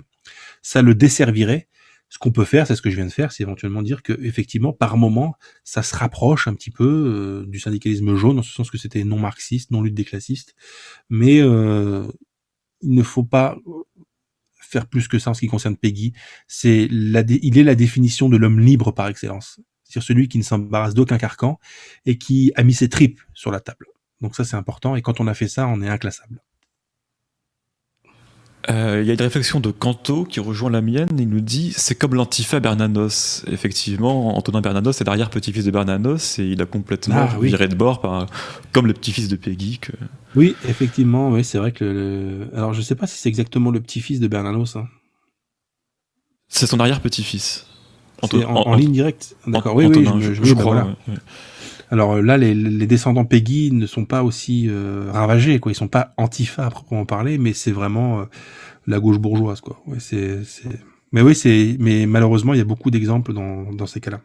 Ça le desservirait. Ce qu'on peut faire, c'est ce que je viens de faire, c'est éventuellement dire que effectivement, par moment, ça se rapproche un petit peu du syndicalisme jaune, en ce sens que c'était non marxiste, non lutte des classistes. Mais il ne faut pas faire plus que ça en ce qui concerne Péguy. Il est la définition de l'homme libre par excellence, c'est-à-dire celui qui ne s'embarrasse d'aucun carcan et qui a mis ses tripes sur la table. Donc ça, c'est important. Et quand on a fait ça, on est inclassable. Il y a une réflexion de Canto qui rejoint la mienne. Il nous dit « C'est comme l'antifa Bernanos ». Effectivement, Antonin Bernanos est l'arrière-petit-fils de Bernanos et il a complètement viré de bord, comme le petit-fils de Péguy. Que... Oui, effectivement. Oui, c'est vrai que... Alors, je ne sais pas si c'est exactement le petit-fils de Bernanos. Hein. C'est son arrière-petit-fils. En ligne directe. D'accord, Antonin, je crois. Voilà. Ouais. Alors là, les descendants Péguy ne sont pas aussi ravagés, quoi. Ils sont pas antifa à proprement parler, mais c'est vraiment la gauche bourgeoise, quoi. Ouais, Mais malheureusement, il y a beaucoup d'exemples dans ces cas-là.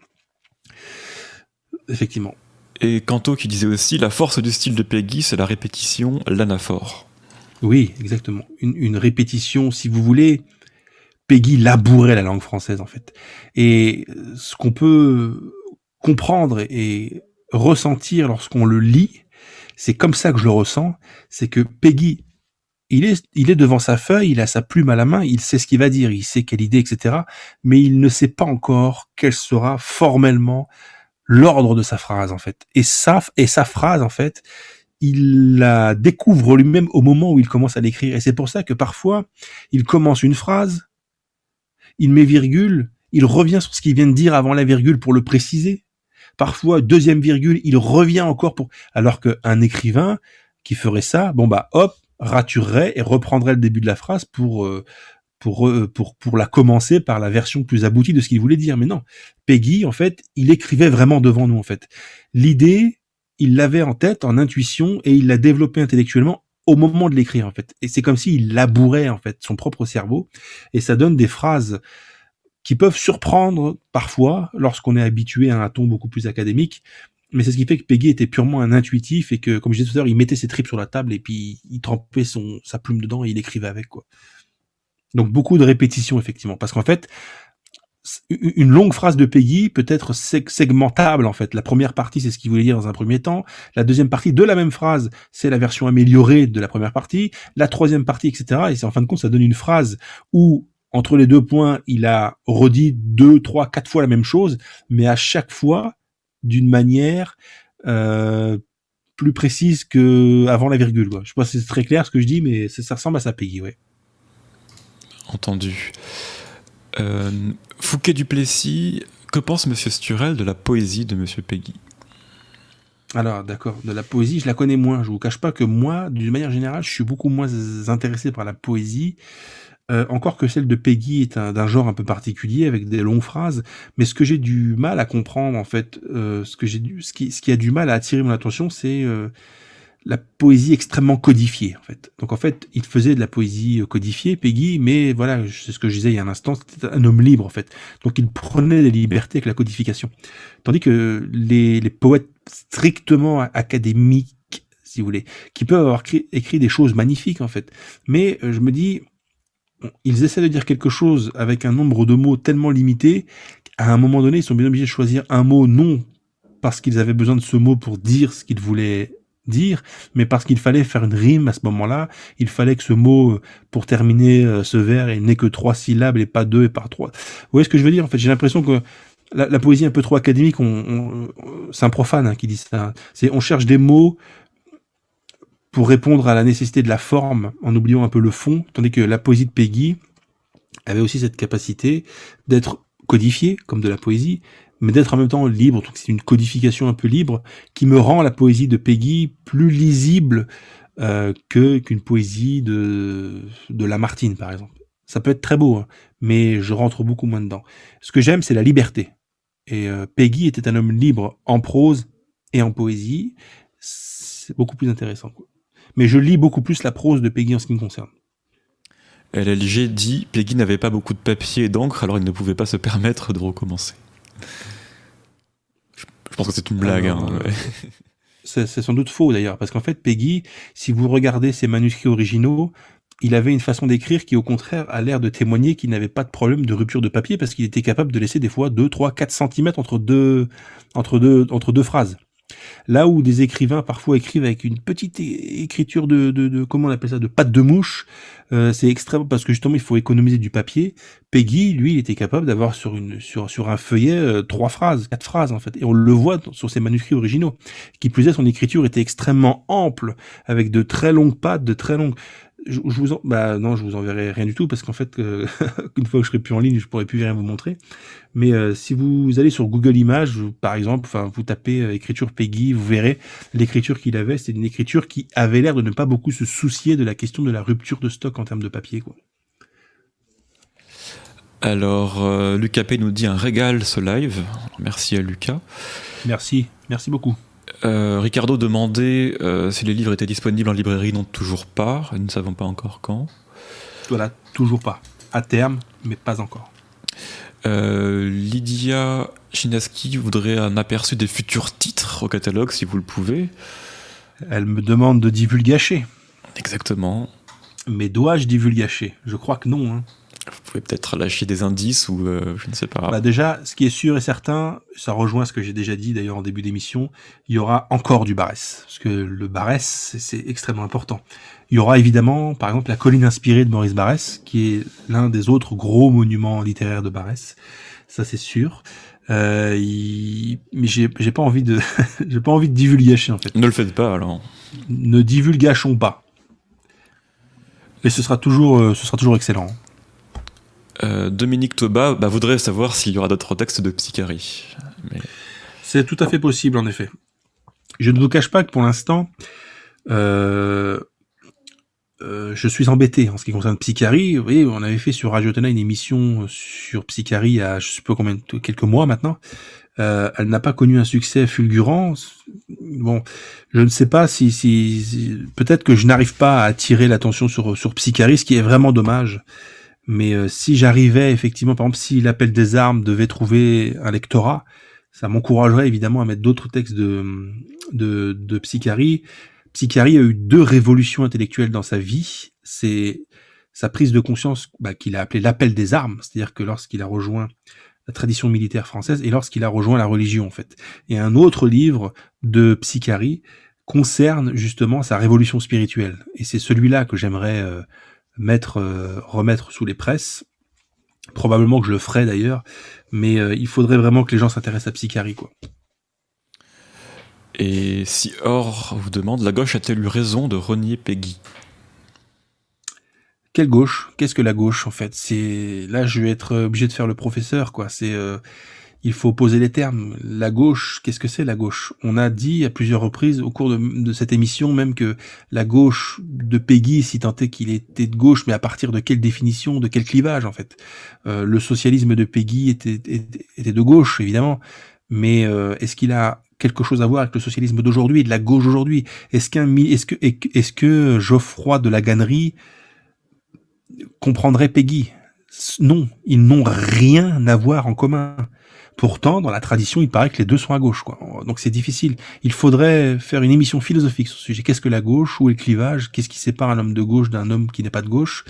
Effectivement. Et Canto qui disait aussi, la force du style de Péguy, c'est la répétition, l'anaphore. Oui, exactement. Une répétition, si vous voulez. Péguy labourait la langue française, en fait. Et ce qu'on peut comprendre et ressentir lorsqu'on le lit, c'est comme ça que je le ressens, c'est que Péguy, il est devant sa feuille, il a sa plume à la main, il sait ce qu'il va dire, il sait quelle idée, etc. Mais il ne sait pas encore quel sera formellement l'ordre de sa phrase, en fait. Et sa phrase, en fait, il la découvre lui-même au moment où il commence à l'écrire. Et c'est pour ça que parfois, il commence une phrase, il met virgule, il revient sur ce qu'il vient de dire avant la virgule pour le préciser. Parfois, deuxième virgule, il revient encore pour... Alors qu'un écrivain qui ferait ça, raturerait et reprendrait le début de la phrase pour la commencer par la version plus aboutie de ce qu'il voulait dire. Mais non, Péguy, en fait, il écrivait vraiment devant nous, en fait. L'idée, il l'avait en tête, en intuition, et il l'a développée intellectuellement au moment de l'écrire, en fait. Et c'est comme s'il labourait, en fait, son propre cerveau, et ça donne des phrases qui peuvent surprendre parfois lorsqu'on est habitué à un ton beaucoup plus académique, mais c'est ce qui fait que Péguy était purement un intuitif et que, comme je disais tout à l'heure, il mettait ses tripes sur la table et puis il trempait sa plume dedans et il écrivait avec, quoi. Donc beaucoup de répétitions, effectivement, parce qu'en fait, une longue phrase de Péguy peut être segmentable, en fait. La première partie, c'est ce qu'il voulait dire dans un premier temps. La deuxième partie de la même phrase, c'est la version améliorée de la première partie. La troisième partie, etc. Et c'est, en fin de compte, ça donne une phrase où, entre les deux points, il a redit 2, 3, 4 fois la même chose, mais à chaque fois, d'une manière plus précise que avant la virgule, quoi. Je sais pas si c'est très clair ce que je dis, mais ça ressemble à ça, Péguy, ouais. Entendu. Fouquet Duplessis, que pense M. Sturel de la poésie de M. Péguy? Alors, d'accord, de la poésie, je la connais moins. Je vous cache pas que moi, d'une manière générale, je suis beaucoup moins intéressé par la poésie, encore que celle de Péguy est d'un genre un peu particulier, avec des longues phrases. Mais ce que j'ai du mal à comprendre, en fait, ce qui a du mal à attirer mon attention, c'est la poésie extrêmement codifiée, en fait. Donc, en fait, il faisait de la poésie codifiée, Péguy, mais voilà, c'est ce que je disais il y a un instant, c'était un homme libre, en fait. Donc, il prenait des libertés avec la codification. Tandis que les poètes strictement académiques, si vous voulez, qui peuvent avoir écrit des choses magnifiques, en fait. Mais je me dis... ils essaient de dire quelque chose avec un nombre de mots tellement limité qu'à un moment donné, ils sont bien obligés de choisir un mot, non parce qu'ils avaient besoin de ce mot pour dire ce qu'ils voulaient dire, mais parce qu'il fallait faire une rime à ce moment-là. Il fallait que ce mot, pour terminer ce vers, il n'ait que 3 syllabes et pas 2 et pas 3. Vous voyez ce que je veux dire? En fait, j'ai l'impression que la poésie un peu trop académique, c'est un profane, hein, qui dit ça. C'est on cherche des mots pour répondre à la nécessité de la forme, en oubliant un peu le fond, tandis que la poésie de Péguy avait aussi cette capacité d'être codifiée, comme de la poésie, mais d'être en même temps libre. Donc c'est une codification un peu libre qui me rend la poésie de Péguy plus lisible qu'une poésie de Lamartine, par exemple. Ça peut être très beau, hein, mais je rentre beaucoup moins dedans. Ce que j'aime, c'est la liberté. Et Péguy était un homme libre en prose et en poésie. C'est beaucoup plus intéressant, quoi. Mais je lis beaucoup plus la prose de Péguy en ce qui me concerne. LLG dit « Péguy n'avait pas beaucoup de papier et d'encre, alors il ne pouvait pas se permettre de recommencer. » Je pense que c'est une blague. Ouais. C'est sans doute faux, d'ailleurs, parce qu'en fait, Péguy, si vous regardez ses manuscrits originaux, il avait une façon d'écrire qui, au contraire, a l'air de témoigner qu'il n'avait pas de problème de rupture de papier, parce qu'il était capable de laisser des fois 2, 3, 4 cm entre deux phrases. Là où des écrivains parfois écrivent avec une petite écriture de comment on appelle ça, de patte de mouche, c'est extrême parce que justement il faut économiser du papier. Péguy, lui, il était capable d'avoir sur un feuillet 3 phrases, 4 phrases, en fait, et on le voit sur ses manuscrits originaux. Qui plus est, son écriture était extrêmement ample, avec de très longues pattes, de très longues. Je vous enverrai rien du tout parce qu'en fait, une fois que je serai plus en ligne, je pourrai plus rien vous montrer. Mais si vous allez sur Google Images, par exemple, enfin, vous tapez écriture Péguy, vous verrez l'écriture qu'il avait. C'est une écriture qui avait l'air de ne pas beaucoup se soucier de la question de la rupture de stock en termes de papier, quoi. Alors, Lucas P nous dit un régal ce live. Merci à Lucas. Merci beaucoup. Ricardo demandait si les livres étaient disponibles en librairie. Non, toujours pas. Nous ne savons pas encore quand. Voilà, toujours pas. À terme, mais pas encore. Lydia Chinaski voudrait un aperçu des futurs titres au catalogue, si vous le pouvez. Elle me demande de divulgacher. Exactement. Mais dois-je divulgacher? Je crois que non, hein. Vous pouvez peut-être lâcher des indices ou je ne sais pas. Bah déjà, ce qui est sûr et certain, ça rejoint ce que j'ai déjà dit d'ailleurs en début d'émission, il y aura encore du Barrès, parce que le Barrès, c'est extrêmement important. Il y aura évidemment, par exemple, la colline inspirée de Maurice Barrès, qui est l'un des autres gros monuments littéraires de Barrès. Ça, c'est sûr. Mais j'ai pas envie de, j'ai pas envie de divulgacher, en fait. Ne le faites pas, alors. Ne divulgachons pas. Mais ce sera toujours excellent. Dominique Thoba voudrait savoir s'il y aura d'autres textes de Psichari. Mais... c'est tout à fait possible, en effet. Je ne vous cache pas que pour l'instant, je suis embêté en ce qui concerne Psichari. Vous voyez, on avait fait sur Radio Athéna une émission sur Psichari il y a, je ne sais pas combien, quelques mois maintenant. Elle n'a pas connu un succès fulgurant. Bon, je ne sais pas si peut-être que je n'arrive pas à attirer l'attention sur Psichari, ce qui est vraiment dommage. Mais si j'arrivais, effectivement, par exemple, si l'appel des armes devait trouver un lectorat, ça m'encouragerait évidemment à mettre d'autres textes de Psichari. Psichari a eu 2 révolutions intellectuelles dans sa vie. C'est sa prise de conscience, qu'il a appelée l'appel des armes, c'est-à-dire que lorsqu'il a rejoint la tradition militaire française et lorsqu'il a rejoint la religion, en fait. Et un autre livre de Psichari concerne justement sa révolution spirituelle. Et c'est celui-là que j'aimerais remettre sous les presses. Probablement que je le ferai d'ailleurs, mais il faudrait vraiment que les gens s'intéressent à Psichari, quoi. Et si Or vous demande, la gauche a-t-elle eu raison de renier Péguy ? Quelle gauche ? Qu'est-ce que la gauche, en fait ? C'est là, je vais être obligé de faire le professeur, quoi. C'est il faut poser les termes. La gauche, qu'est-ce que c'est la gauche ? On a dit à plusieurs reprises au cours de cette émission même que la gauche de Péguy, si tant est qu'il était de gauche, mais à partir de quelle définition, de quel clivage en fait ? Le socialisme de Péguy était de gauche évidemment, mais est-ce qu'il a quelque chose à voir avec le socialisme d'aujourd'hui et de la gauche d'aujourd'hui ? Est-ce que Geoffroy de La Gannerie comprendrait Péguy ? Non, ils n'ont rien à voir en commun. Pourtant, dans la tradition, il paraît que les deux sont à gauche, quoi. Donc c'est difficile. Il faudrait faire une émission philosophique sur ce sujet. Qu'est-ce que la gauche ? Où est le clivage ? Qu'est-ce qui sépare un homme de gauche d'un homme qui n'est pas de gauche ?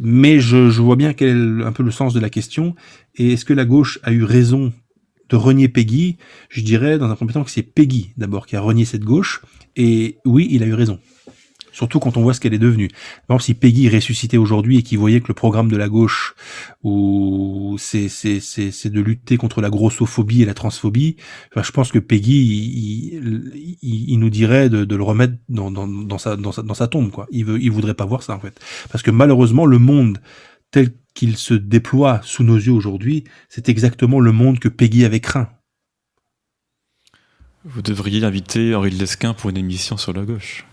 Mais je vois bien quel est un peu le sens de la question. Et est-ce que la gauche a eu raison de renier Péguy ? Je dirais, dans un premier temps, que c'est Péguy, d'abord, qui a renié cette gauche. Et oui, il a eu raison. Surtout quand on voit ce qu'elle est devenue. Par exemple, si Péguy ressuscitait aujourd'hui et qu'il voyait que le programme de la gauche, où c'est de lutter contre la grossophobie et la transphobie, enfin, je pense que Péguy, il nous dirait de le remettre dans sa tombe, quoi. Il voudrait pas voir ça, en fait. Parce que malheureusement, le monde tel qu'il se déploie sous nos yeux aujourd'hui, c'est exactement le monde que Péguy avait craint. Vous devriez inviter Henri de Lesquin pour une émission sur la gauche.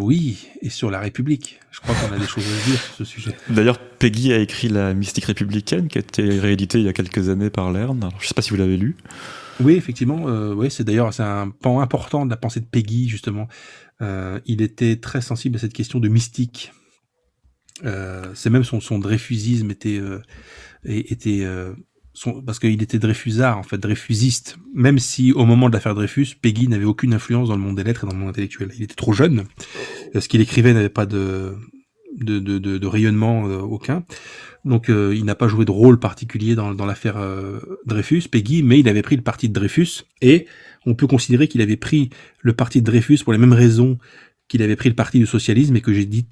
Oui, et sur la République. Je crois qu'on a des choses à dire sur ce sujet. D'ailleurs, Péguy a écrit La mystique républicaine, qui a été rééditée il y a quelques années par Lern. Alors, je ne sais pas si vous l'avez lu. Oui, effectivement. Oui, c'est d'ailleurs un pan important de la pensée de Péguy, justement. Il était très sensible à cette question de mystique. C'est même son dreyfusisme parce qu'il était dreyfusard, en fait, dreyfusiste, même si au moment de l'affaire Dreyfus, Péguy n'avait aucune influence dans le monde des lettres et dans le monde intellectuel. Il était trop jeune, ce qu'il écrivait n'avait pas de rayonnement aucun, donc il n'a pas joué de rôle particulier dans l'affaire Dreyfus, Péguy, mais il avait pris le parti de Dreyfus, et on peut considérer qu'il avait pris le parti de Dreyfus pour les mêmes raisons qu'il avait pris le parti du socialisme et que j'ai dit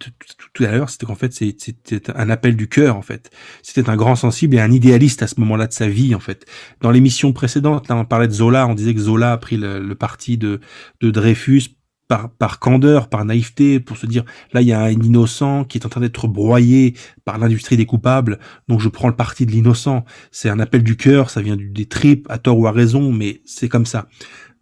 tout à l'heure, c'était qu'en fait, c'était un appel du cœur, en fait. C'était un grand sensible et un idéaliste à ce moment-là de sa vie, en fait. Dans l'émission précédente, là, on parlait de Zola, on disait que Zola a pris le parti de Dreyfus par candeur, par naïveté, pour se dire, là, il y a un innocent qui est en train d'être broyé par l'industrie des coupables, donc je prends le parti de l'innocent. C'est un appel du cœur, ça vient des tripes, à tort ou à raison, mais c'est comme ça.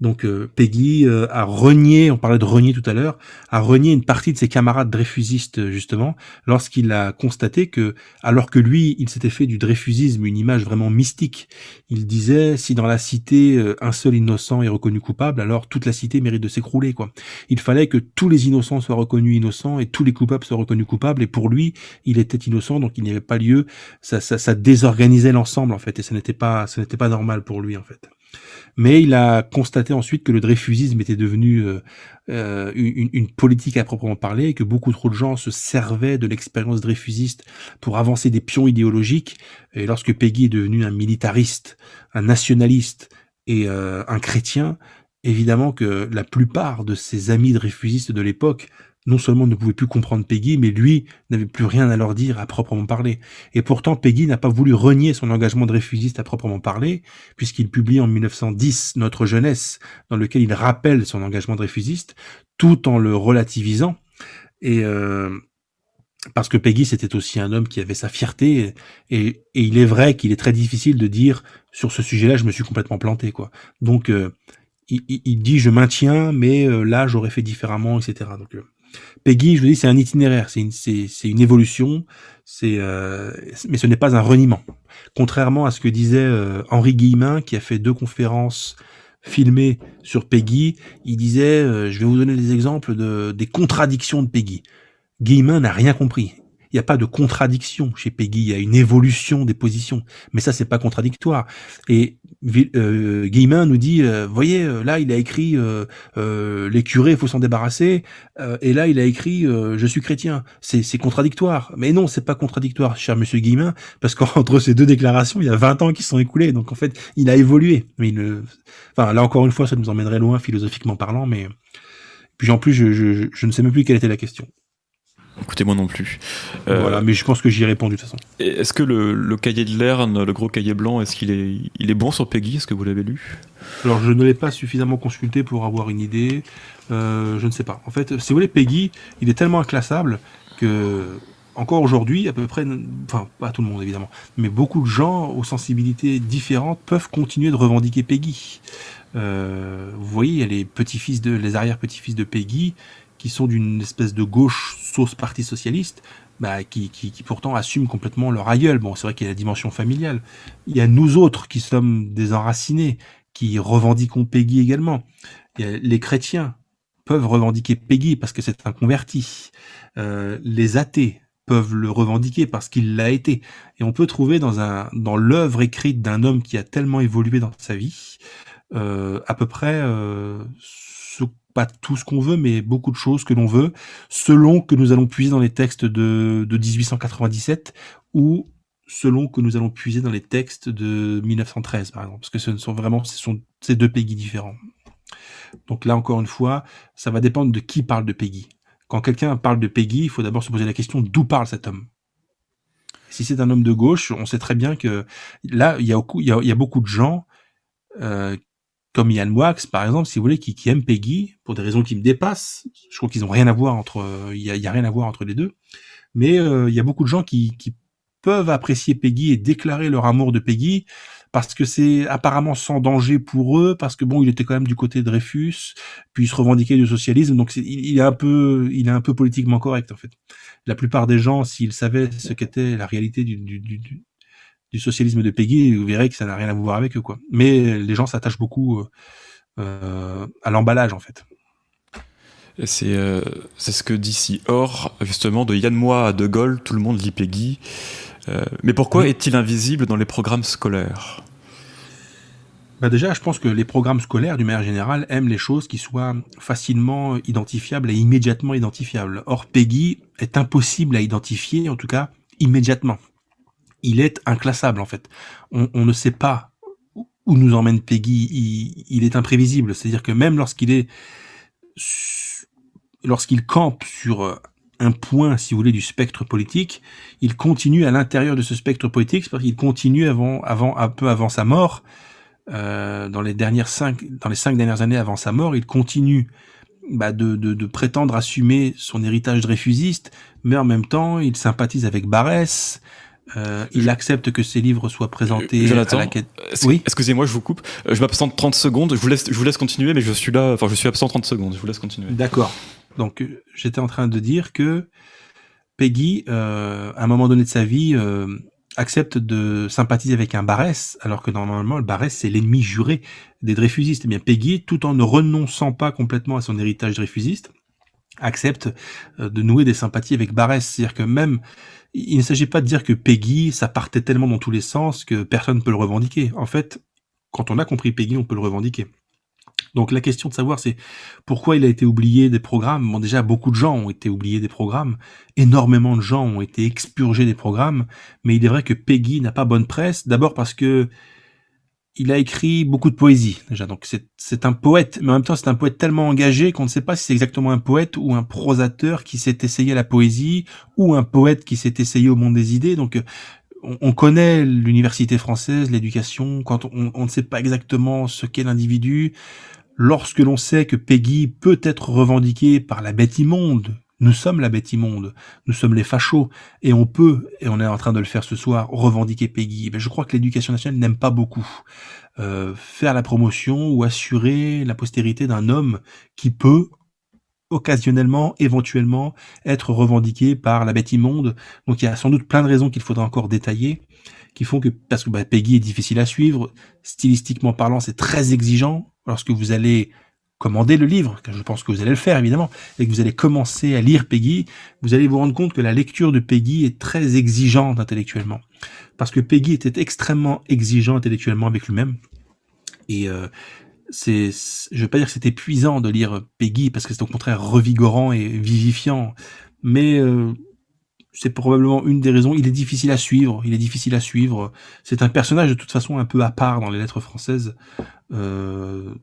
Donc Péguy a renié, on parlait de renier tout à l'heure, a renié une partie de ses camarades dreyfusistes justement, lorsqu'il a constaté que, alors que lui, il s'était fait du dreyfusisme une image vraiment mystique, il disait, si dans la cité un seul innocent est reconnu coupable, alors toute la cité mérite de s'écrouler, quoi. Il fallait que tous les innocents soient reconnus innocents et tous les coupables soient reconnus coupables, et pour lui, il était innocent, donc il n'y avait pas lieu, ça désorganisait l'ensemble en fait, et ce n'était pas normal pour lui en fait. Mais il a constaté ensuite que le dreyfusisme était devenu une politique à proprement parler et que beaucoup trop de gens se servaient de l'expérience dreyfusiste pour avancer des pions idéologiques. Et lorsque Péguy est devenu un militariste, un nationaliste et un chrétien, évidemment que la plupart de ses amis dreyfusistes de l'époque non seulement ne pouvait plus comprendre Péguy, mais lui n'avait plus rien à leur dire à proprement parler. Et pourtant, Péguy n'a pas voulu renier son engagement dreyfusiste à proprement parler, puisqu'il publie en 1910 « Notre Jeunesse », dans lequel il rappelle son engagement dreyfusiste, tout en le relativisant. Et parce que Péguy, c'était aussi un homme qui avait sa fierté, et il est vrai qu'il est très difficile de dire « sur ce sujet-là, je me suis complètement planté ». Donc, il dit « je maintiens, mais là, j'aurais fait différemment », etc. Donc, Péguy, je vous dis, c'est un itinéraire, c'est une évolution, mais ce n'est pas un reniement. Contrairement à ce que disait Henri Guillemin, qui a fait 2 conférences filmées sur Péguy, il disait, je vais vous donner des exemples des contradictions de Péguy. Guillemin n'a rien compris. Il n'y a pas de contradiction chez Péguy, il y a une évolution des positions, mais ça c'est pas contradictoire. Et Guillemin nous dit, voyez, là il a écrit les curés, il faut s'en débarrasser, et là il a écrit je suis chrétien. C'est contradictoire, mais non, c'est pas contradictoire, cher monsieur Guillemin, parce qu'entre ces deux déclarations, il y a 20 ans qui sont écoulés, donc en fait, il a évolué. Mais enfin, là encore une fois, ça nous emmènerait loin philosophiquement parlant, mais puis en plus, je ne sais même plus quelle était la question. Écoutez, moi non plus. Voilà, mais je pense que j'y ai répondu de toute façon. Est-ce que le cahier de Lerne, le gros cahier blanc, est-ce qu'il est bon sur Péguy? Est-ce que vous l'avez lu? Alors, je ne l'ai pas suffisamment consulté pour avoir une idée. Je ne sais pas. En fait, si vous voulez, Péguy, il est tellement inclassable que, encore aujourd'hui, à peu près, enfin, pas tout le monde évidemment, mais beaucoup de gens aux sensibilités différentes peuvent continuer de revendiquer Péguy. Vous voyez, il y a les arrière-petits-fils de Péguy, qui sont d'une espèce de gauche sauce parti socialiste, bah, qui pourtant assument complètement leur aïeul. Bon, c'est vrai qu'il y a la dimension familiale. Il y a nous autres qui sommes des enracinés, qui revendiquons Péguy également. Les chrétiens peuvent revendiquer Péguy parce que c'est un converti. Les athées peuvent le revendiquer parce qu'il l'a été. Et on peut trouver dans l'œuvre écrite d'un homme qui a tellement évolué dans sa vie, à peu près pas tout ce qu'on veut, mais beaucoup de choses que l'on veut, selon que nous allons puiser dans les textes de 1897 ou selon que nous allons puiser dans les textes de 1913, par exemple, parce que ce sont ces deux Péguy différents. Donc là, encore une fois, ça va dépendre de qui parle de Péguy. Quand quelqu'un parle de Péguy, il faut d'abord se poser la question d'où parle cet homme. Si c'est un homme de gauche, on sait très bien que là, il y a beaucoup de gens comme Yann Wax, par exemple, si vous voulez, qui aime Péguy, pour des raisons qui me dépassent. Je crois qu'ils n'ont rien à voir entre, il y a rien à voir entre les deux. Mais il y a beaucoup de gens qui peuvent apprécier Péguy et déclarer leur amour de Péguy, parce que c'est apparemment sans danger pour eux, parce que bon, il était quand même du côté de Dreyfus, puis il se revendiquait du socialisme, donc il est un peu politiquement correct, en fait. La plupart des gens, s'ils savaient ce qu'était la réalité du socialisme de Péguy, vous verrez que ça n'a rien à voir avec eux, quoi. Mais les gens s'attachent beaucoup à l'emballage, en fait. Et c'est ce que dit si Or, justement, de Yann Moix à De Gaulle, tout le monde lit Péguy. Mais pourquoi est-il invisible dans les programmes scolaires? Bah déjà, je pense que les programmes scolaires, d'une manière générale, aiment les choses qui soient facilement identifiables et immédiatement identifiables. Or, Péguy est impossible à identifier, en tout cas immédiatement. Il est inclassable, en fait. On ne sait pas où nous emmène Péguy. Il est imprévisible. C'est-à-dire que même lorsqu'il campe sur un point, si vous voulez, du spectre politique, il continue à l'intérieur de ce spectre politique, c'est-à-dire qu'il continue un peu avant sa mort, dans les 5 dernières années avant sa mort, il continue de prétendre assumer son héritage dreyfusiste, mais en même temps, il sympathise avec Barrès. Il accepte que ses livres soient présentés Jonathan, à la quête. Oui. Excusez-moi, je vous coupe. Je m'absente 30 secondes. Je vous laisse continuer, mais je suis là. Enfin, je suis absent 30 secondes. Je vous laisse continuer. D'accord. Donc, j'étais en train de dire que Péguy, à un moment donné de sa vie, accepte de sympathiser avec un Barrès, alors que normalement, le Barrès, c'est l'ennemi juré des dreyfusistes. Eh bien, Péguy, tout en ne renonçant pas complètement à son héritage dreyfusiste, accepte de nouer des sympathies avec Barrès. C'est-à-dire que même, il ne s'agit pas de dire que Péguy, ça partait tellement dans tous les sens que personne ne peut le revendiquer. En fait, quand on a compris Péguy, on peut le revendiquer. Donc la question de savoir, c'est pourquoi il a été oublié des programmes. Bon, déjà, beaucoup de gens ont été oubliés des programmes. Énormément de gens ont été expurgés des programmes. Mais il est vrai que Péguy n'a pas bonne presse. D'abord parce que il a écrit beaucoup de poésie, déjà. Donc c'est un poète, mais en même temps c'est un poète tellement engagé qu'on ne sait pas si c'est exactement un poète ou un prosateur qui s'est essayé à la poésie ou un poète qui s'est essayé au monde des idées. Donc on connaît l'université française, l'éducation, quand on ne sait pas exactement ce qu'est l'individu. Lorsque l'on sait que Péguy peut être revendiqué par la bête immonde, nous sommes la bête immonde, nous sommes les fachos, et on peut, et on est en train de le faire ce soir, revendiquer Péguy. Je crois que l'éducation nationale n'aime pas beaucoup faire la promotion ou assurer la postérité d'un homme qui peut, occasionnellement, éventuellement, être revendiqué par la bête immonde. Donc il y a sans doute plein de raisons qu'il faudra encore détailler, qui font que, parce que Péguy est difficile à suivre, stylistiquement parlant, c'est très exigeant, lorsque vous allez commander le livre, car je pense que vous allez le faire évidemment, et que vous allez commencer à lire Péguy, vous allez vous rendre compte que la lecture de Péguy est très exigeante intellectuellement, parce que Péguy était extrêmement exigeant intellectuellement avec lui-même, et je veux pas dire que c'est épuisant de lire Péguy, parce que c'est au contraire revigorant et vivifiant, mais c'est probablement une des raisons. Il est difficile à suivre, c'est un personnage de toute façon un peu à part dans les lettres françaises,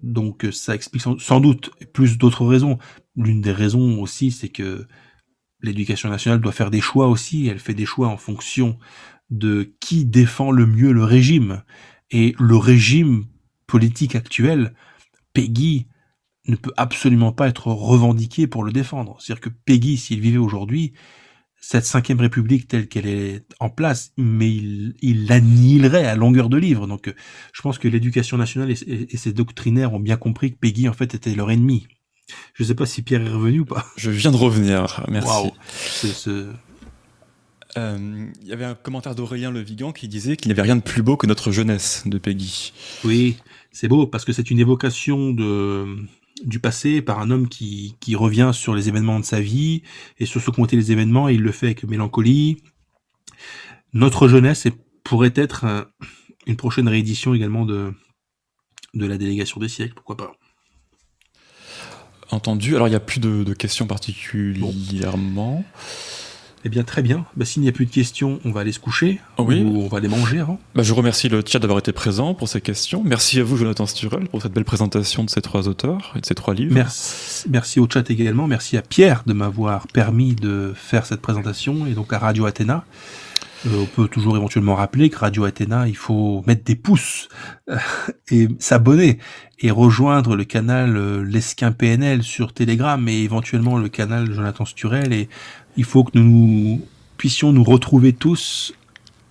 donc ça explique sans doute plus d'autres raisons. L'une des raisons aussi, c'est que l'éducation nationale doit faire des choix aussi, elle fait des choix en fonction de qui défend le mieux le régime, et le régime politique actuel, Péguy ne peut absolument pas être revendiqué pour le défendre. C'est-à-dire que Péguy, s'il vivait aujourd'hui, cette 5e République telle qu'elle est en place, mais il l'annihilerait à longueur de livre. Donc je pense que l'éducation nationale et ses doctrinaires ont bien compris que Péguy en fait était leur ennemi. Je ne sais pas si Pierre est revenu ou pas. Je viens de revenir, merci. Wow. Il y avait un commentaire d'Aurélien Le Vigan qui disait qu'il n'y avait rien de plus beau que Notre Jeunesse de Péguy. Oui, c'est beau parce que c'est une évocation du passé par un homme qui revient sur les événements de sa vie et sur ce qu'ont été les événements, et il le fait avec mélancolie. Notre Jeunesse pourrait être une prochaine réédition également de La Délégation des Siècles, pourquoi pas. Entendu. Alors il n'y a plus de questions particulièrement. Bon. Eh bien, très bien. Bah, s'il n'y a plus de questions, on va aller se coucher. Oui. Ou on va aller manger avant. Bah, je remercie le chat d'avoir été présent pour ces questions. Merci à vous, Jonathan Sturel, pour cette belle présentation de ces trois auteurs et de ces trois livres. Merci au chat également. Merci à Pierre de m'avoir permis de faire cette présentation, et donc à Radio Athéna. On peut toujours éventuellement rappeler que Radio Athéna, il faut mettre des pouces et s'abonner et rejoindre le canal Lesquin PNL sur Telegram, et éventuellement le canal Jonathan Sturel, et il faut que nous puissions nous retrouver tous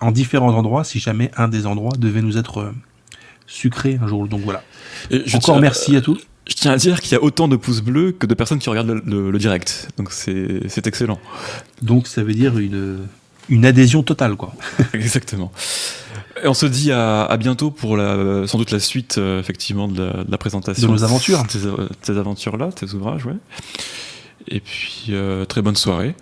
en différents endroits si jamais un des endroits devait nous être sucré un jour. Donc voilà. Merci à tous. Je tiens à dire qu'il y a autant de pouces bleus que de personnes qui regardent le direct. Donc c'est excellent. Donc ça veut dire une adhésion totale, quoi. Exactement. Et on se dit à bientôt pour sans doute la suite, effectivement, de la présentation. De nos aventures. Tes aventures-là, tes ouvrages, ouais. Et puis, très bonne soirée.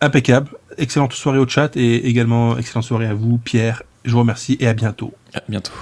Impeccable. Excellente soirée au chat, et également excellente soirée à vous, Pierre. Je vous remercie et à bientôt. À bientôt.